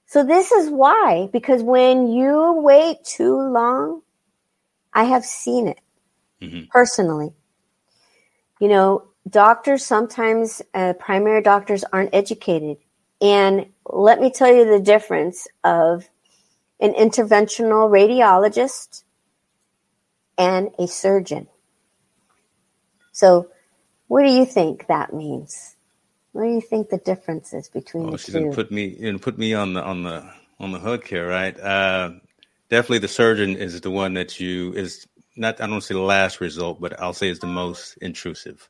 So this is why, because when you wait too long, I have seen it mm-hmm. personally. You know, doctors sometimes, uh, primary doctors aren't educated. And let me tell you the difference of an interventional radiologist and a surgeon. So what do you think that means? What do you think the difference is between well, the she's two? Gonna put me, you're gonna put me on the, on the, on the hook here, right? Uh, Definitely the surgeon is the one that you is not, I don't say the last result, but I'll say is the most intrusive.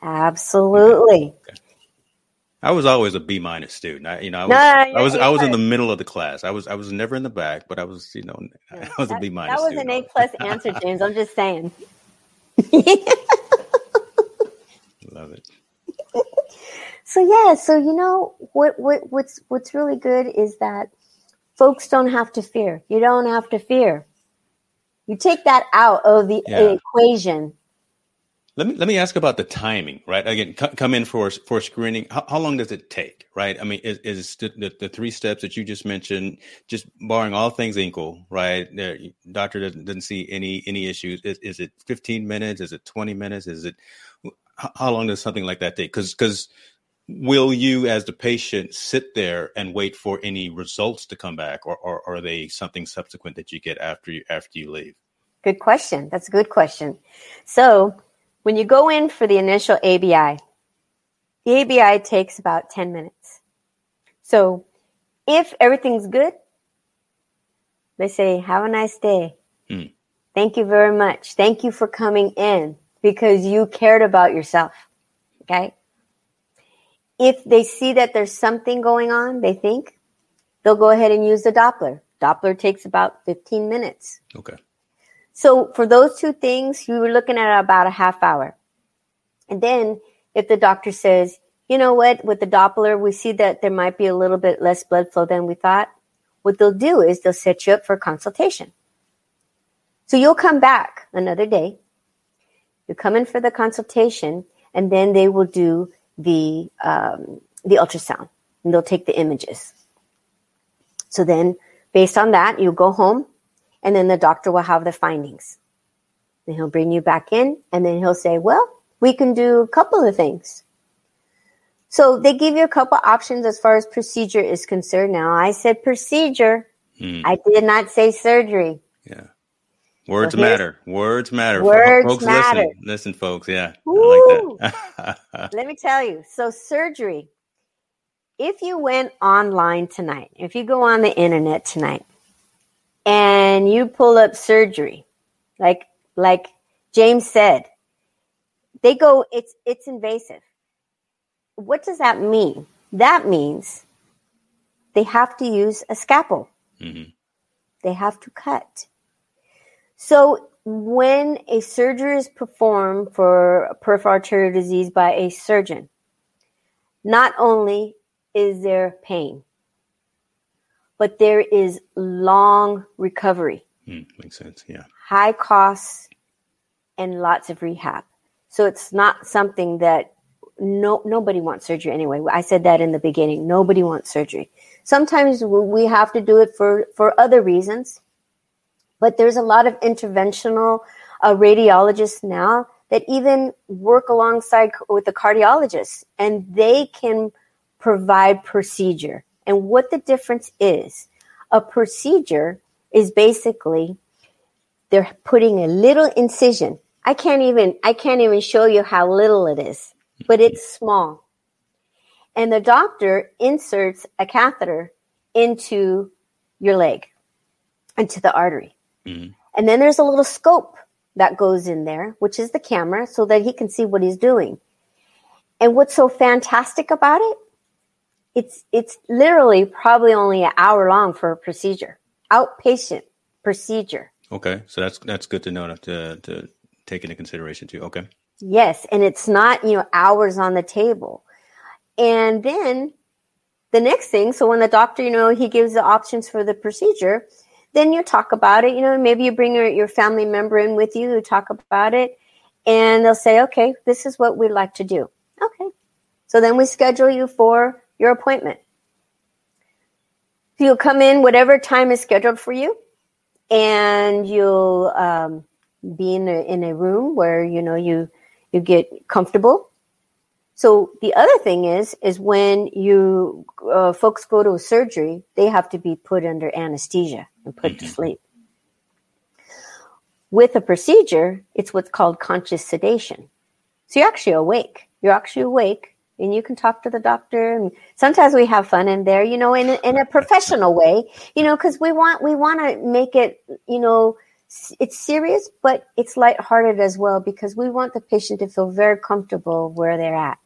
Absolutely. Okay. I was always a B minus student. I, you know, I was, no, I was, I was, I was in the middle of the class. I was, I was never in the back, but I was, you know, I was that, a B minus. That was student. An A plus answer, James. I'm just saying. Love it. So, yeah. So, you know, what, what, what's, what's really good is that folks don't have to fear. You don't have to fear. You take that out of the yeah. equation. Let me let me ask about the timing, right? Again, c- come in for for screening. How, how long does it take, right? I mean, is, is the, the three steps that you just mentioned, just barring all things ankle, right? The doctor doesn't, doesn't see any any issues. Is, is it fifteen minutes? Is it twenty minutes? Is it how long does something like that take? Because because will you, as the patient, sit there and wait for any results to come back, or, or, or are they something subsequent that you get after you after you leave? Good question. That's a good question. So when you go in for the initial A B I, The A B I takes about ten minutes. So if everything's good, they say, have a nice day. Mm. Thank you very much. Thank you for coming in because you cared about yourself. Okay. If they see that there's something going on, they think, they'll go ahead and use the Doppler. Doppler takes about fifteen minutes. Okay. So for those two things, we were looking at about a half hour. And then if the doctor says, you know what, with the Doppler, we see that there might be a little bit less blood flow than we thought. What they'll do is they'll set you up for consultation. So you'll come back another day. You come in for the consultation, and then they will do the um, the ultrasound, and they'll take the images. So then based on that, you go home, and then the doctor will have the findings. Then he'll bring you back in, and then he'll say, well, we can do a couple of things. So they give you a couple options as far as procedure is concerned. Now, I said procedure. Hmm. I did not say surgery. Yeah. Words so matter. Words matter. Words folks, matter. Listen, listen, folks. Yeah. Woo. I like that. Let me tell you. So surgery, if you went online tonight, if you go on the internet tonight and you pull up surgery, like like James said, they go, it's it's invasive. What does that mean? That means they have to use a scalpel. Mm-hmm. They have to cut. So when a surgery is performed for peripheral arterial disease by a surgeon, not only is there pain, but there is long recovery. Mm, makes sense, yeah. High costs and lots of rehab. So it's not something that No, nobody wants surgery anyway. I said that in the beginning. Nobody wants surgery. Sometimes we have to do it for, for other reasons, but there's a lot of interventional uh, radiologists now that even work alongside with the cardiologists, and they can provide procedure. And what the difference is, a procedure is basically they're putting a little incision. I can't even I can't even show you how little it is. But it's small. And the doctor inserts a catheter into your leg, into the artery. Mm-hmm. And then there's a little scope that goes in there, which is the camera, so that he can see what he's doing. And what's so fantastic about it? It's it's literally probably only an hour long for a procedure, outpatient procedure. Okay, so that's that's good to know to, to take into consideration too. Okay. Yes, and it's not, you know, hours on the table. And then the next thing, so when the doctor, you know, he gives the options for the procedure, then you talk about it, you know, maybe you bring your, your family member in with you, you talk about it, and they'll say, okay, this is what we'd like to do. Okay. So then we schedule you for your appointment. So you'll come in whatever time is scheduled for you, and you'll um, be in a, in a room where, you know, you You get comfortable. So the other thing is, is when you uh, folks go to surgery, they have to be put under anesthesia and put mm-hmm. to sleep. With a procedure, it's what's called conscious sedation. So you're actually awake. You're actually awake, and you can talk to the doctor. And sometimes we have fun in there, you know, in a, in a professional way, you know, because we want we want to make it, you know. It's serious, but it's lighthearted as well because we want the patient to feel very comfortable where they're at.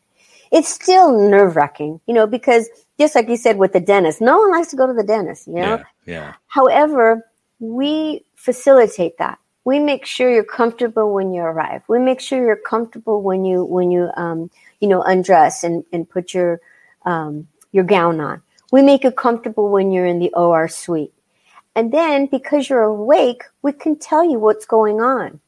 It's still nerve-wracking, you know, because just like you said with the dentist, no one likes to go to the dentist, you know? Yeah, yeah. However, we facilitate that. We make sure you're comfortable when you arrive. We make sure you're comfortable when you, when you, um, you know, undress and, and put your, um, your gown on. We make you comfortable when you're in the O R suite. And then because you're awake, we can tell you what's going on.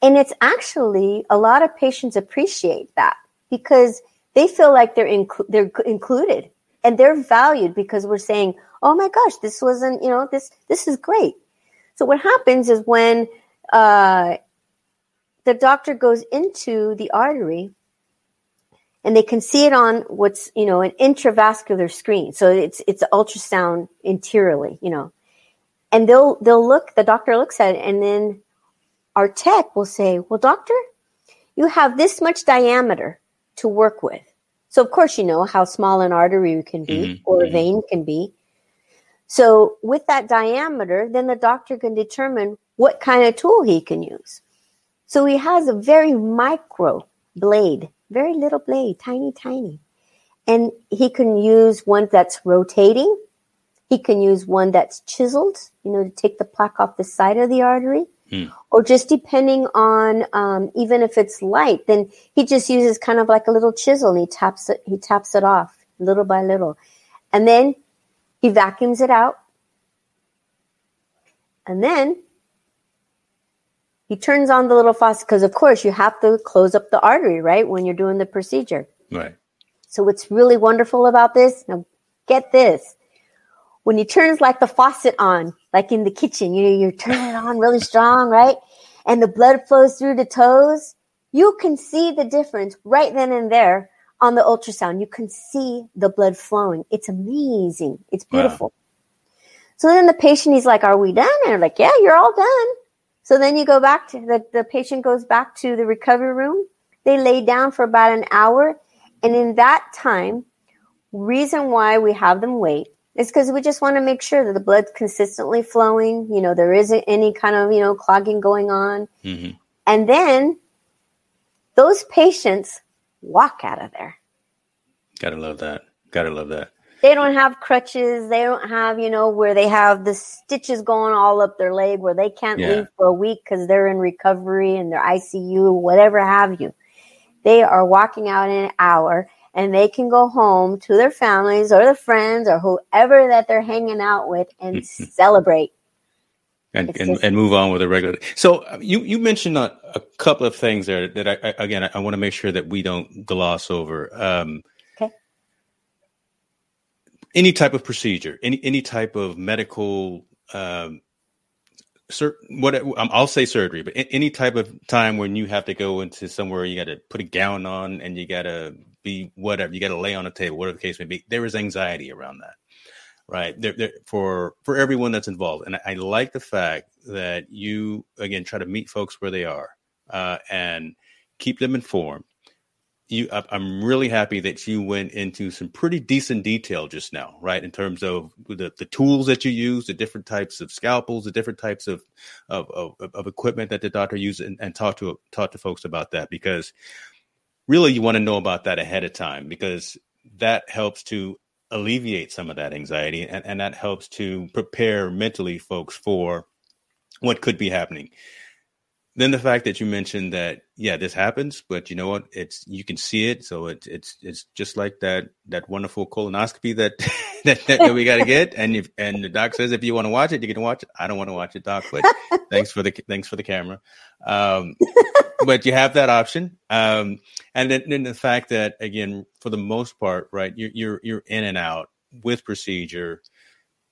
And it's actually a lot of patients appreciate that because they feel like they're inc- they're included and they're valued because we're saying, oh, my gosh, this wasn't, you know, this this is great. So what happens is when uh, the doctor goes into the artery and they can see it on what's, you know, an intravascular screen. So it's it's ultrasound interiorly, you know. And they'll they'll look, the doctor looks at it, and then our tech will say, well, doctor, you have this much diameter to work with. So, of course, you know how small an artery can be mm-hmm. or a vein can be. So with that diameter, then the doctor can determine what kind of tool he can use. So he has a very micro blade, very little blade, tiny, tiny. And he can use one that's rotating. He can use one that's chiseled, you know, to take the plaque off the side of the artery. Mm. Or just depending on, um, even if it's light, then he just uses kind of like a little chisel and he taps it, he taps it off little by little. And then he vacuums it out. And then he turns on the little faucet because, of course, you have to close up the artery, right, when you're doing the procedure. Right. So what's really wonderful about this, now get this, when he turns like the faucet on, like in the kitchen, you know, you turn it on really strong, right, and the blood flows through the toes, you can see the difference right then and there. On the ultrasound, you can see the blood flowing. It's amazing. It's beautiful. Wow. So then the patient, he's like, are we done? And they're like, yeah, you're all done. So then you go back to the, the patient goes back to the recovery room. They lay down for about an hour. And in that time, reason why we have them wait is because we just want to make sure that the blood's consistently flowing. You know, there isn't any kind of, you know, clogging going on. Mm-hmm. And then those patients walk out of there. Gotta love that. Gotta love that. They don't have crutches. They don't have, you know, where they have the stitches going all up their leg where they can't yeah. leave for a week because they're in recovery and their I C U, whatever have you. They are walking out in an hour and they can go home to their families or their friends or whoever that they're hanging out with and celebrate. And, and and move on with the regular. So you, you mentioned a, a couple of things there that I, I again, I, I want to make sure that we don't gloss over. Um, okay. Any type of procedure, any any type of medical, um, sur- what I'll say surgery, but any type of time when you have to go into somewhere, you got to put a gown on and you got to be whatever, you got to lay on a table, whatever the case may be. There is anxiety around that. Right. They're, they're, for for everyone that's involved. And I, I like the fact that you, again, try to meet folks where they are uh, and keep them informed. You, I, I'm really happy that you went into some pretty decent detail just now. Right. In terms of the, the tools that you use, the different types of scalpels, the different types of of, of, of equipment that the doctor uses and, and talk to talk to folks about that, because really you want to know about that ahead of time, because that helps to alleviate some of that anxiety, and, and that helps to prepare mentally folks for what could be happening. Then the fact that you mentioned that, yeah, this happens, but you know what, it's, you can see it. So it's, it's, it's just like that, that wonderful colonoscopy that, that, that, that we got to get. And if, and the doc says, if you want to watch it, you can watch it. I don't want to watch it, doc, but thanks for the, thanks for the camera. Um, but you have that option. Um, and then, then the fact that, again, for the most part, right, you're, you're, you're in and out with procedure,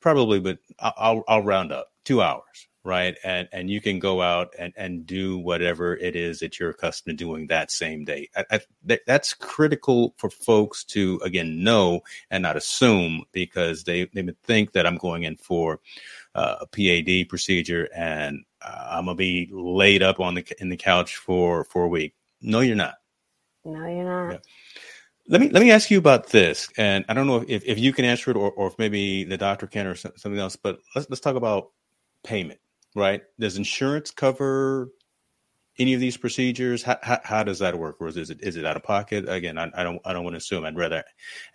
probably, but I'll, I'll round up two hours. Right. And and you can go out and, and do whatever it is that you're accustomed to doing that same day. I, I, th- that's critical for folks to, again, know and not assume, because they, they would think that I'm going in for uh, a P A D procedure and uh, I'm going to be laid up on the in the couch for, for a week. No, you're not. No, you're not. Yeah. Let me let me ask you about this. And I don't know if, if you can answer it or, or if maybe the doctor can or something else. But let's let's talk about payment. Right? Does insurance cover any of these procedures? How, how, how does that work? Or is it is it out of pocket? Again, I, I don't I don't want to assume. I'd rather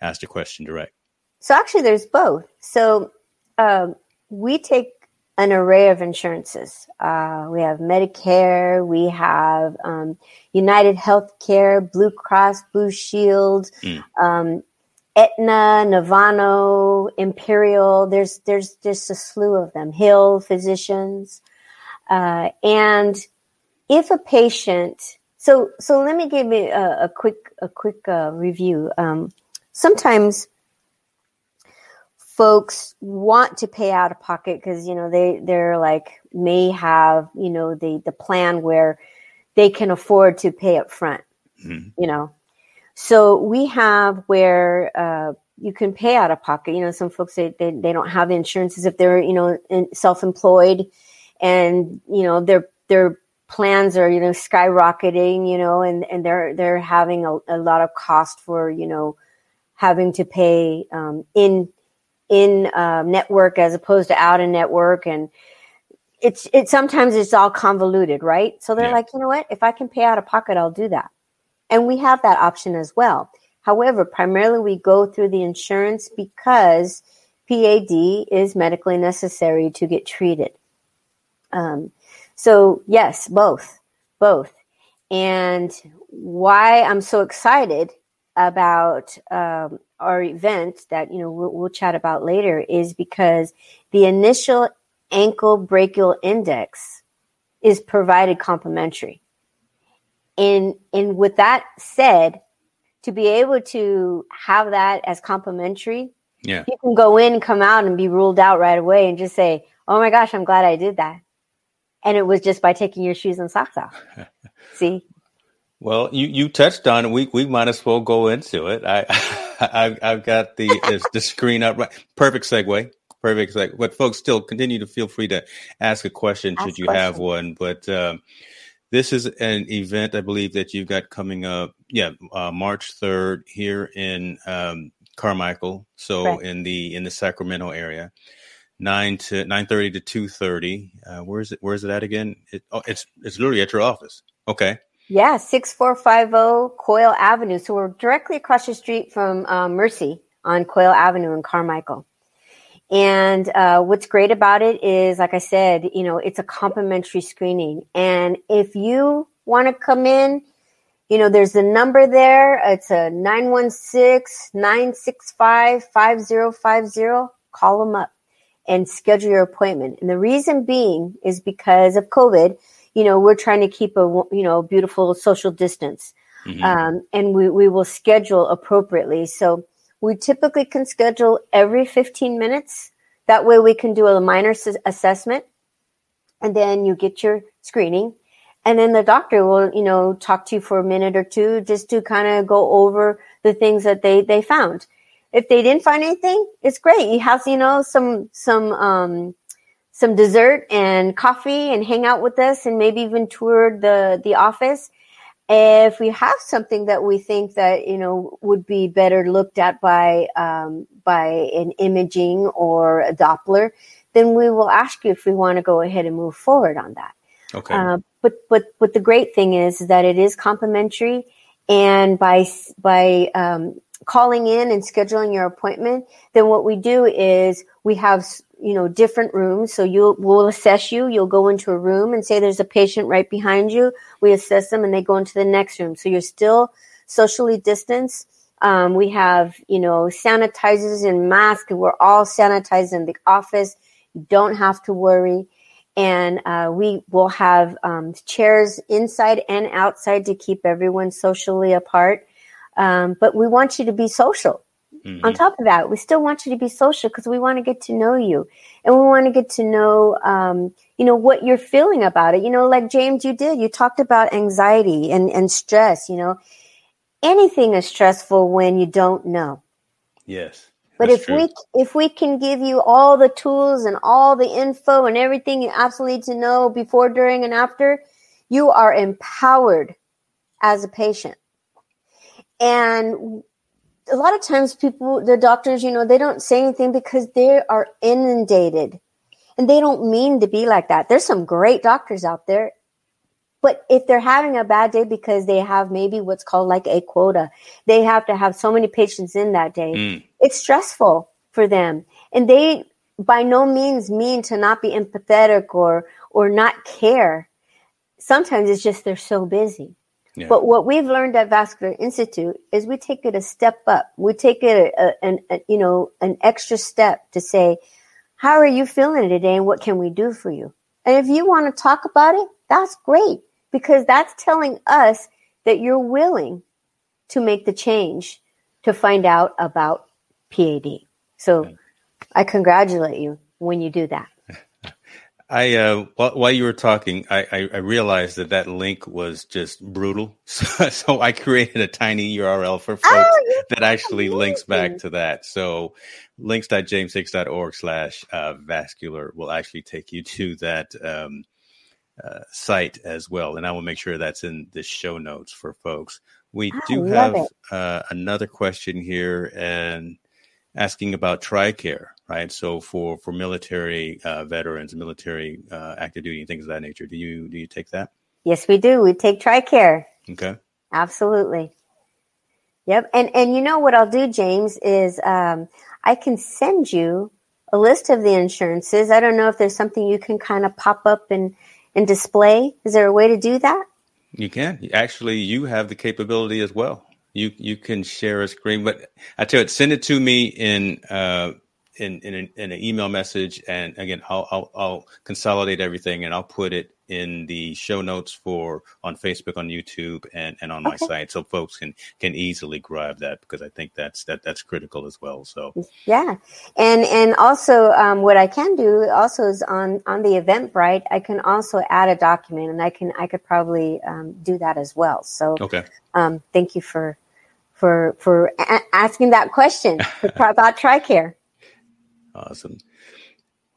ask the question direct. So actually, there's both. So um, we take an array of insurances. Uh, we have Medicare, we have um, United Healthcare, Blue Cross, Blue Shield, mm. um, Aetna, Novano, Imperial, there's there's just a slew of them, Hill, Physicians. Uh, and if a patient, so so let me give you a, a quick a quick uh, review. Um, sometimes folks want to pay out of pocket because, you know, they, they're like, may have, you know, the, the plan where they can afford to pay up front, mm-hmm. you know. So we have where uh, you can pay out of pocket. You know, some folks, they, they, they don't have insurances if they're, you know, in, self-employed and, you know, their, their plans are, you know, skyrocketing, you know, and, and they're, they're having a, a lot of cost for, you know, having to pay um, in, in uh, network as opposed to out in network. And it's, it sometimes it's all convoluted, right? So they're yeah. like, you know what, if I can pay out of pocket, I'll do that. And we have that option as well. However, primarily we go through the insurance because P A D is medically necessary to get treated. Um, so yes, both, both. And why I'm so excited about um, our event that, you know, we'll, we'll chat about later is because the initial ankle brachial index is provided complimentary. And, and with that said, to be able to have that as complimentary, yeah. you can go in, come out, and be ruled out right away and just say, oh my gosh, I'm glad I did that. And it was just by taking your shoes and socks off. See? Well, you, you touched on it. We, we might as well go into it. I, I, I've got the, the screen up. Right. Perfect segue. Perfect segue. But folks, still continue to feel free to ask a question ask should you questions. have one. But um, this is an event, I believe, that you've got coming up. Yeah, uh, March third here in um, Carmichael. So right. in the in the Sacramento area, nine to nine thirty to two thirty. Uh, where is it? Where is it at again? It, oh, it's it's literally at your office. Okay. Yeah, six four five zero Coyle Avenue. So we're directly across the street from uh, Mercy on Coyle Avenue in Carmichael. And uh, what's great about it is, like I said, you know, it's a complimentary screening. And if you want to come in, you know, there's a number there. It's a nine one six, nine six five, five zero five zero. Call them up and schedule your appointment. And the reason being is because of COVID, you know, we're trying to keep a, you know, beautiful social distance. Mm-hmm. Um, and we, we will schedule appropriately. So we typically can schedule every fifteen minutes. That way we can do a minor s- assessment, and then you get your screening, and then the doctor will, you know, talk to you for a minute or two just to kind of go over the things that they, they found. If they didn't find anything, it's great. You have, you know, some, some, um, some dessert and coffee and hang out with us and maybe even tour the, the office. If we have something that we think that, you know, would be better looked at by um, by an imaging or a Doppler, then we will ask you if we want to go ahead and move forward on that. Okay. Uh, but but but the great thing is that it is complimentary, and by by um, calling in and scheduling your appointment, then what we do is we have, you know, different rooms. So you'll, we'll assess you. You'll go into a room and say there's a patient right behind you. We assess them and they go into the next room. So you're still socially distanced. Um, we have, you know, sanitizers and masks. We're all sanitized in the office. You don't have to worry. And uh, we will have um, chairs inside and outside to keep everyone socially apart. Um, but we want you to be social. Mm-hmm. On top of that, we still want you to be social because we want to get to know you, and we want to get to know, um, you know, what you're feeling about it. You know, like James, you did, you talked about anxiety and, and stress, you know, anything is stressful when you don't know. Yes. But if true. we, if we can give you all the tools and all the info and everything you absolutely need to know before, during, and after, you are empowered as a patient. And a lot of times people, the doctors, you know, they don't say anything because they are inundated, and they don't mean to be like that. There's some great doctors out there, but if they're having a bad day because they have maybe what's called like a quota, they have to have so many patients in that day. Mm. It's stressful for them. And they by no means mean to not be empathetic or, or not care. Sometimes it's just, they're so busy. Yeah. But what we've learned at Vascular Institute is we take it a step up. We take it a, a, an, a, you know, an extra step to say, how are you feeling today and what can we do for you? And if you want to talk about it, that's great, because that's telling us that you're willing to make the change to find out about P A D. So yeah. I congratulate you when you do that. I uh, while you were talking, I, I, I realized that that link was just brutal. So, so I created a tiny U R L for folks oh, yeah. that actually links back to that. So links.jameshicks.org slash vascular will actually take you to that um, uh, site as well. And I will make sure that's in the show notes for folks. We I do have uh, another question here and asking about TRICARE, right? So for, for military uh, veterans, military uh, active duty and things of that nature, do you, do you take that? Yes, we do. We take TRICARE. Okay. Absolutely. Yep. And, and you know what I'll do, James, is um, I can send you a list of the insurances. I don't know if there's something you can kind of pop up and, and display. Is there a way to do that? You can. Actually, you have the capability as well. You you can share a screen, but I tell you, send it to me in uh in in an, in an email message, and again, I'll, I'll I'll consolidate everything and I'll put it in the show notes for on Facebook, on YouTube, and, and on okay. my site, so folks can can easily grab that, because I think that's that that's critical as well. So yeah, and and also um, what I can do also is on on the Eventbrite, I can also add a document, and I can I could probably um, do that as well. So okay, um, thank you for for for a- asking that question about TRICARE. Awesome.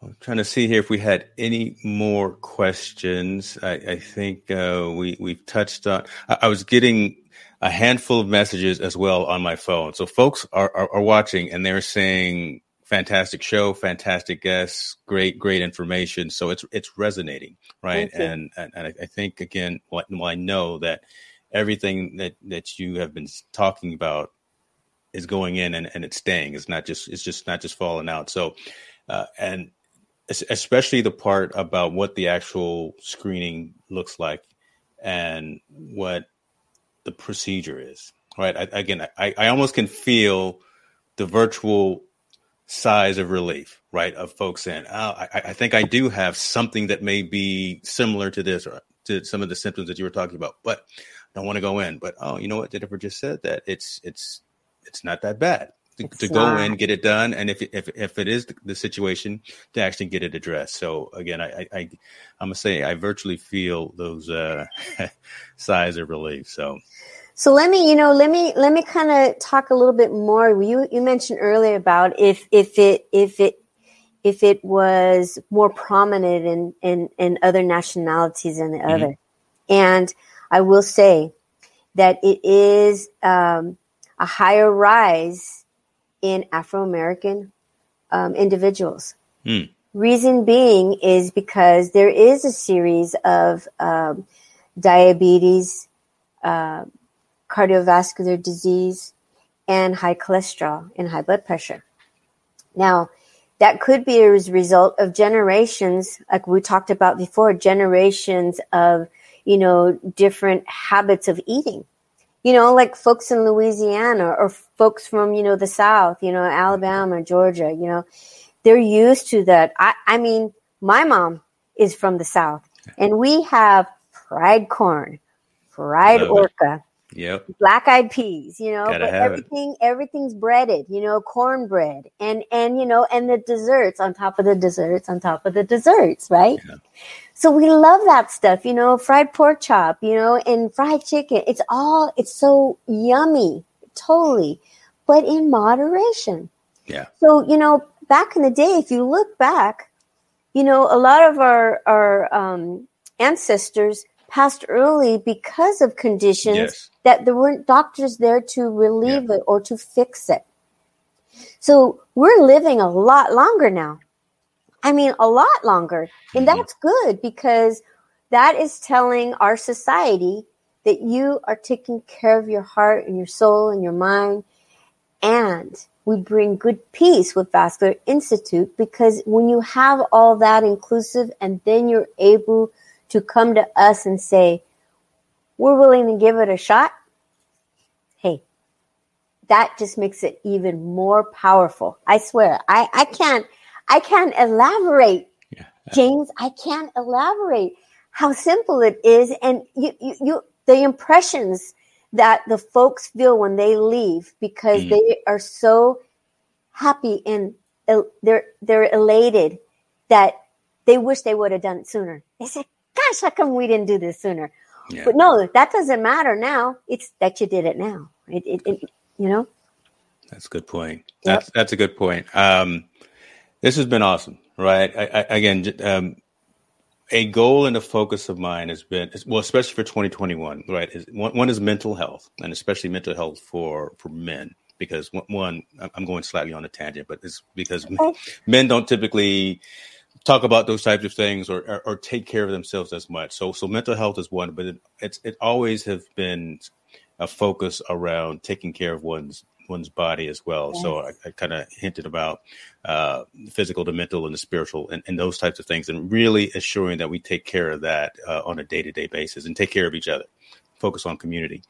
I'm trying to see here if we had any more questions. I, I think uh, we we've touched on. I, I was getting a handful of messages as well on my phone. So folks are, are are watching and they're saying, "Fantastic show, fantastic guests, great great information." So it's it's resonating, right? And, and and I think again, well, I know that everything that that you have been talking about is going in and, and it's staying. It's not just it's just not just falling out. So uh, and especially the part about what the actual screening looks like and what the procedure is, right? I, again, I, I almost can feel the virtual sighs of relief, right? Of folks saying, oh, I, I think I do have something that may be similar to this or to some of the symptoms that you were talking about, but I don't want to go in. But, oh, you know what? Jennifer just said that it's, it's, it's not that bad. To, to go in, get it done, and if if if it is the, the situation, to actually get it addressed. So again, I, I I'm gonna say I virtually feel those uh, sighs of relief. So, so let me you know let me let me kind of talk a little bit more. You you mentioned earlier about if if it if it if it was more prominent in in, in other nationalities than the mm-hmm. other, and I will say that it is um, a higher rise in Afro-American um, individuals. Hmm. Reason being is because there is a series of um, diabetes, uh, cardiovascular disease, and high cholesterol and high blood pressure. Now, that could be a result of generations, like we talked about before, generations of, you know, different habits of eating. You know, like folks in Louisiana or folks from, you know, the South, you know, Alabama, Georgia, you know, they're used to that. I, I mean, my mom is from the South and we have fried corn, fried Love orca, it. Yep, black-eyed peas, you know, Gotta but everything, it. everything's breaded, you know, cornbread and, and, you know, and the desserts on top of the desserts on top of the desserts, right? Yeah. So we love that stuff, you know, fried pork chop, you know, and fried chicken. It's all, it's so yummy, totally, but in moderation. Yeah. So, you know, back in the day, if you look back, you know, a lot of our, our um, ancestors passed early because of conditions yes. that there weren't doctors there to relieve yeah. it or to fix it. So we're living a lot longer now. I mean, a lot longer. And that's good because that is telling our society that you are taking care of your heart and your soul and your mind. And we bring good peace with Vascular Institute because when you have all that inclusive and then you're able to come to us and say, we're willing to give it a shot. Hey, that just makes it even more powerful. I swear, I, I can't. I can't elaborate, yeah. James. I can't elaborate how simple it is, and you, you, you, the impressions that the folks feel when they leave because mm-hmm. they are so happy and uh, they're they're elated that they wish they would have done it sooner. They said, "Gosh, how come we didn't do this sooner?" Yeah. But no, that doesn't matter now. It's that you did it now. It, it, it you know. That's a good point. Yep. That's that's a good point. Um, This has been awesome, right? I, I, again, um, a goal and a focus of mine has been, well, especially for twenty twenty-one, right? Is one, one is mental health, and especially mental health for, for men, because one, I'm going slightly on a tangent, but it's because men, men don't typically talk about those types of things or, or, or take care of themselves as much. So, so mental health is one, but it, it's, it always have been a focus around taking care of one's, one's body as well. Yeah. So I, I kind of hinted about uh, physical, the mental, and the spiritual, and, and those types of things, and really assuring that we take care of that uh, on a day-to-day basis and take care of each other. Focus on community.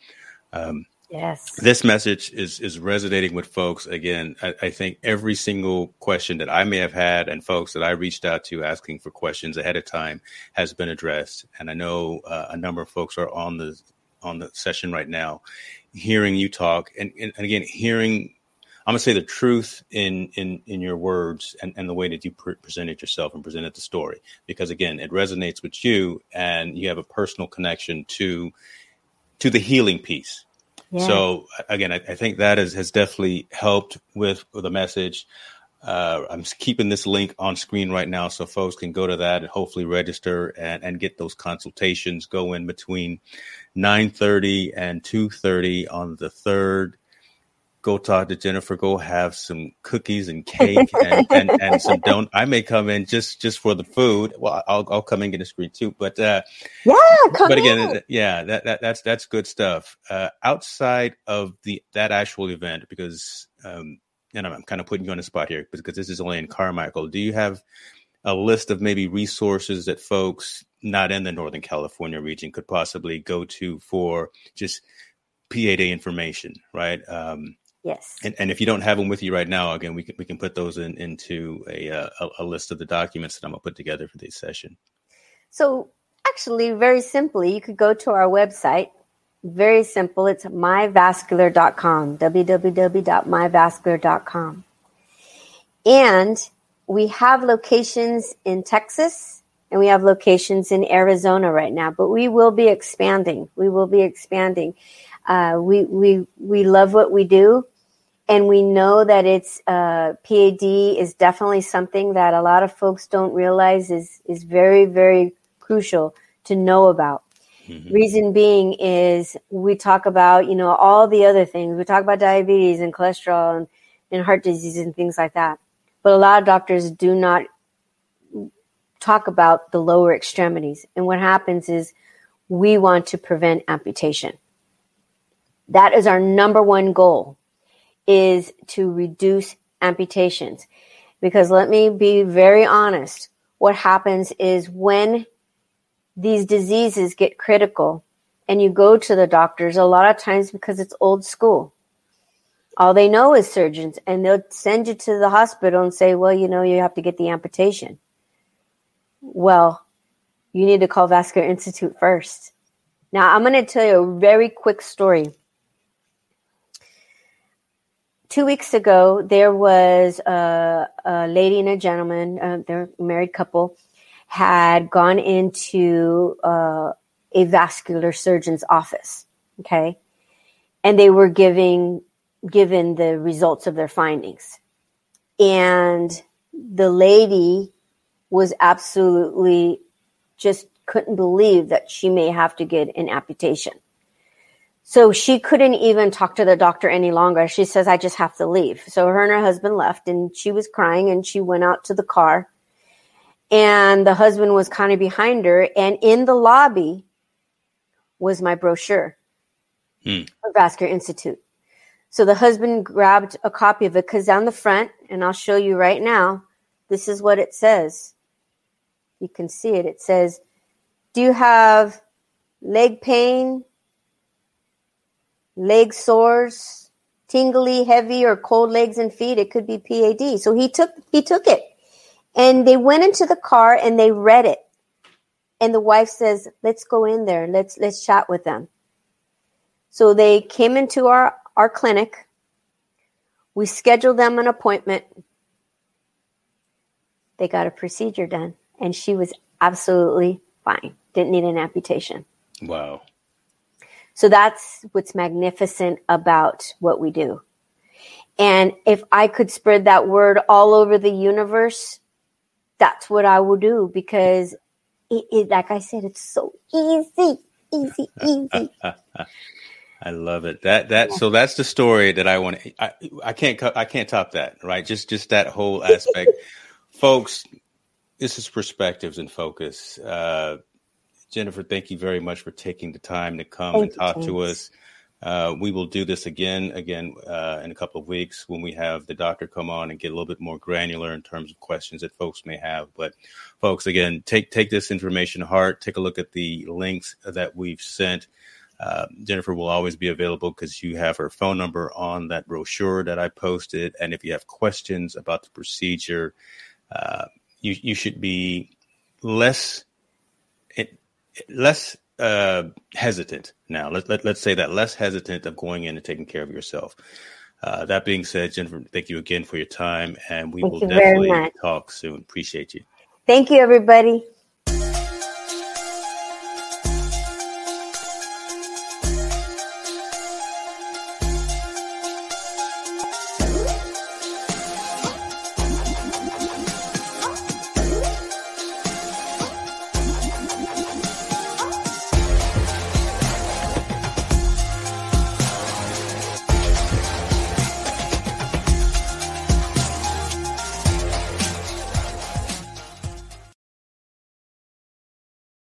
Um, yes, this message is is resonating with folks. Again, I, I think every single question that I may have had, and folks that I reached out to asking for questions ahead of time, has been addressed. And I know uh, a number of folks are on the on the session right now, hearing you talk and, and, and again, hearing, I'm gonna say the truth in, in, in your words and, and the way that you pre- presented yourself and presented the story, because again, it resonates with you and you have a personal connection to, to the healing piece. Yeah. So again, I, I think that is, has definitely helped with, with the message. Uh, I'm keeping this link on screen right now so folks can go to that and hopefully register and, and get those consultations. Go in between nine thirty and two thirty on the third. Go talk to Jennifer. Go have some cookies and cake and, and, and some donuts. I may come in just, just for the food. Well, I'll I'll come in get a screen too. But uh, yeah, come but again, in. yeah, that, that that's that's good stuff. Uh, outside of the that actual event, because. Um, And I'm kind of putting you on the spot here because this is only in Carmichael. Do you have a list of maybe resources that folks not in the Northern California region could possibly go to for just P A Day information, right? Um, yes. And, and if you don't have them with you right now, again, we can we can put those in into a a, a list of the documents that I'm gonna put together for this session. So actually, very simply, you could go to our website. Very simple. It's my vascular dot com, w w w dot my vascular dot com. And we have locations in Texas and we have locations in Arizona right now, but we will be expanding. We will be expanding. Uh, we, we, we love what we do. And we know that it's uh, P A D is definitely something that a lot of folks don't realize is, is very, very crucial to know about. Mm-hmm. Reason being is we talk about, you know, all the other things. We talk about diabetes and cholesterol and, and heart disease and things like that. But a lot of doctors do not talk about the lower extremities. And what happens is we want to prevent amputation. That is our number one goal, is to reduce amputations. Because let me be very honest. What happens is when these diseases get critical and you go to the doctors a lot of times because it's old school. All they know is surgeons, and they'll send you to the hospital and say, well, you know, you have to get the amputation. Well, you need to call Vascular Institute first. Now, I'm going to tell you a very quick story. Two weeks ago, there was a, a lady and a gentleman, uh, they're a married couple, had gone into uh, a vascular surgeon's office, okay? And they were giving given the results of their findings. And the lady was absolutely just couldn't believe that she may have to get an amputation. So she couldn't even talk to the doctor any longer. She says, I just have to leave. So her and her husband left, and she was crying, and she went out to the car. And the husband was kind of behind her. And in the lobby was my brochure hmm. for Vascular Institute. So the husband grabbed a copy of it because down the front, and I'll show you right now, this is what it says. You can see it. It says, do you have leg pain, leg sores, tingly, heavy, or cold legs and feet? It could be P A D. So he took he took it. And they went into the car and they read it. And the wife says, let's go in there. Let's let's chat with them. So they came into our, our clinic. We scheduled them an appointment. They got a procedure done. And she was absolutely fine. Didn't need an amputation. Wow. So that's what's magnificent about what we do. And if I could spread that word all over the universe, that's what I will do, because it is, like I said, it's so easy, easy, easy. I love it. That that yeah. So that's the story that I want. I I can't I can't top that, right? Just just that whole aspect, folks. This is Perspectives in Focus. Uh, Jennifer, thank you very much for taking the time to come thank and talk you, to us. Uh, we will do this again, again uh, in a couple of weeks when we have the doctor come on and get a little bit more granular in terms of questions that folks may have. But folks, again, take take this information to heart. Take a look at the links that we've sent. Uh, Jennifer will always be available because you have her phone number on that brochure that I posted. And if you have questions about the procedure, uh, you you should be less less. Uh, hesitant now. Let, let, let's say that less hesitant of going in and taking care of yourself. Uh, that being said, Jennifer, thank you again for your time, and we thank will definitely talk soon. Appreciate you. Thank you, everybody.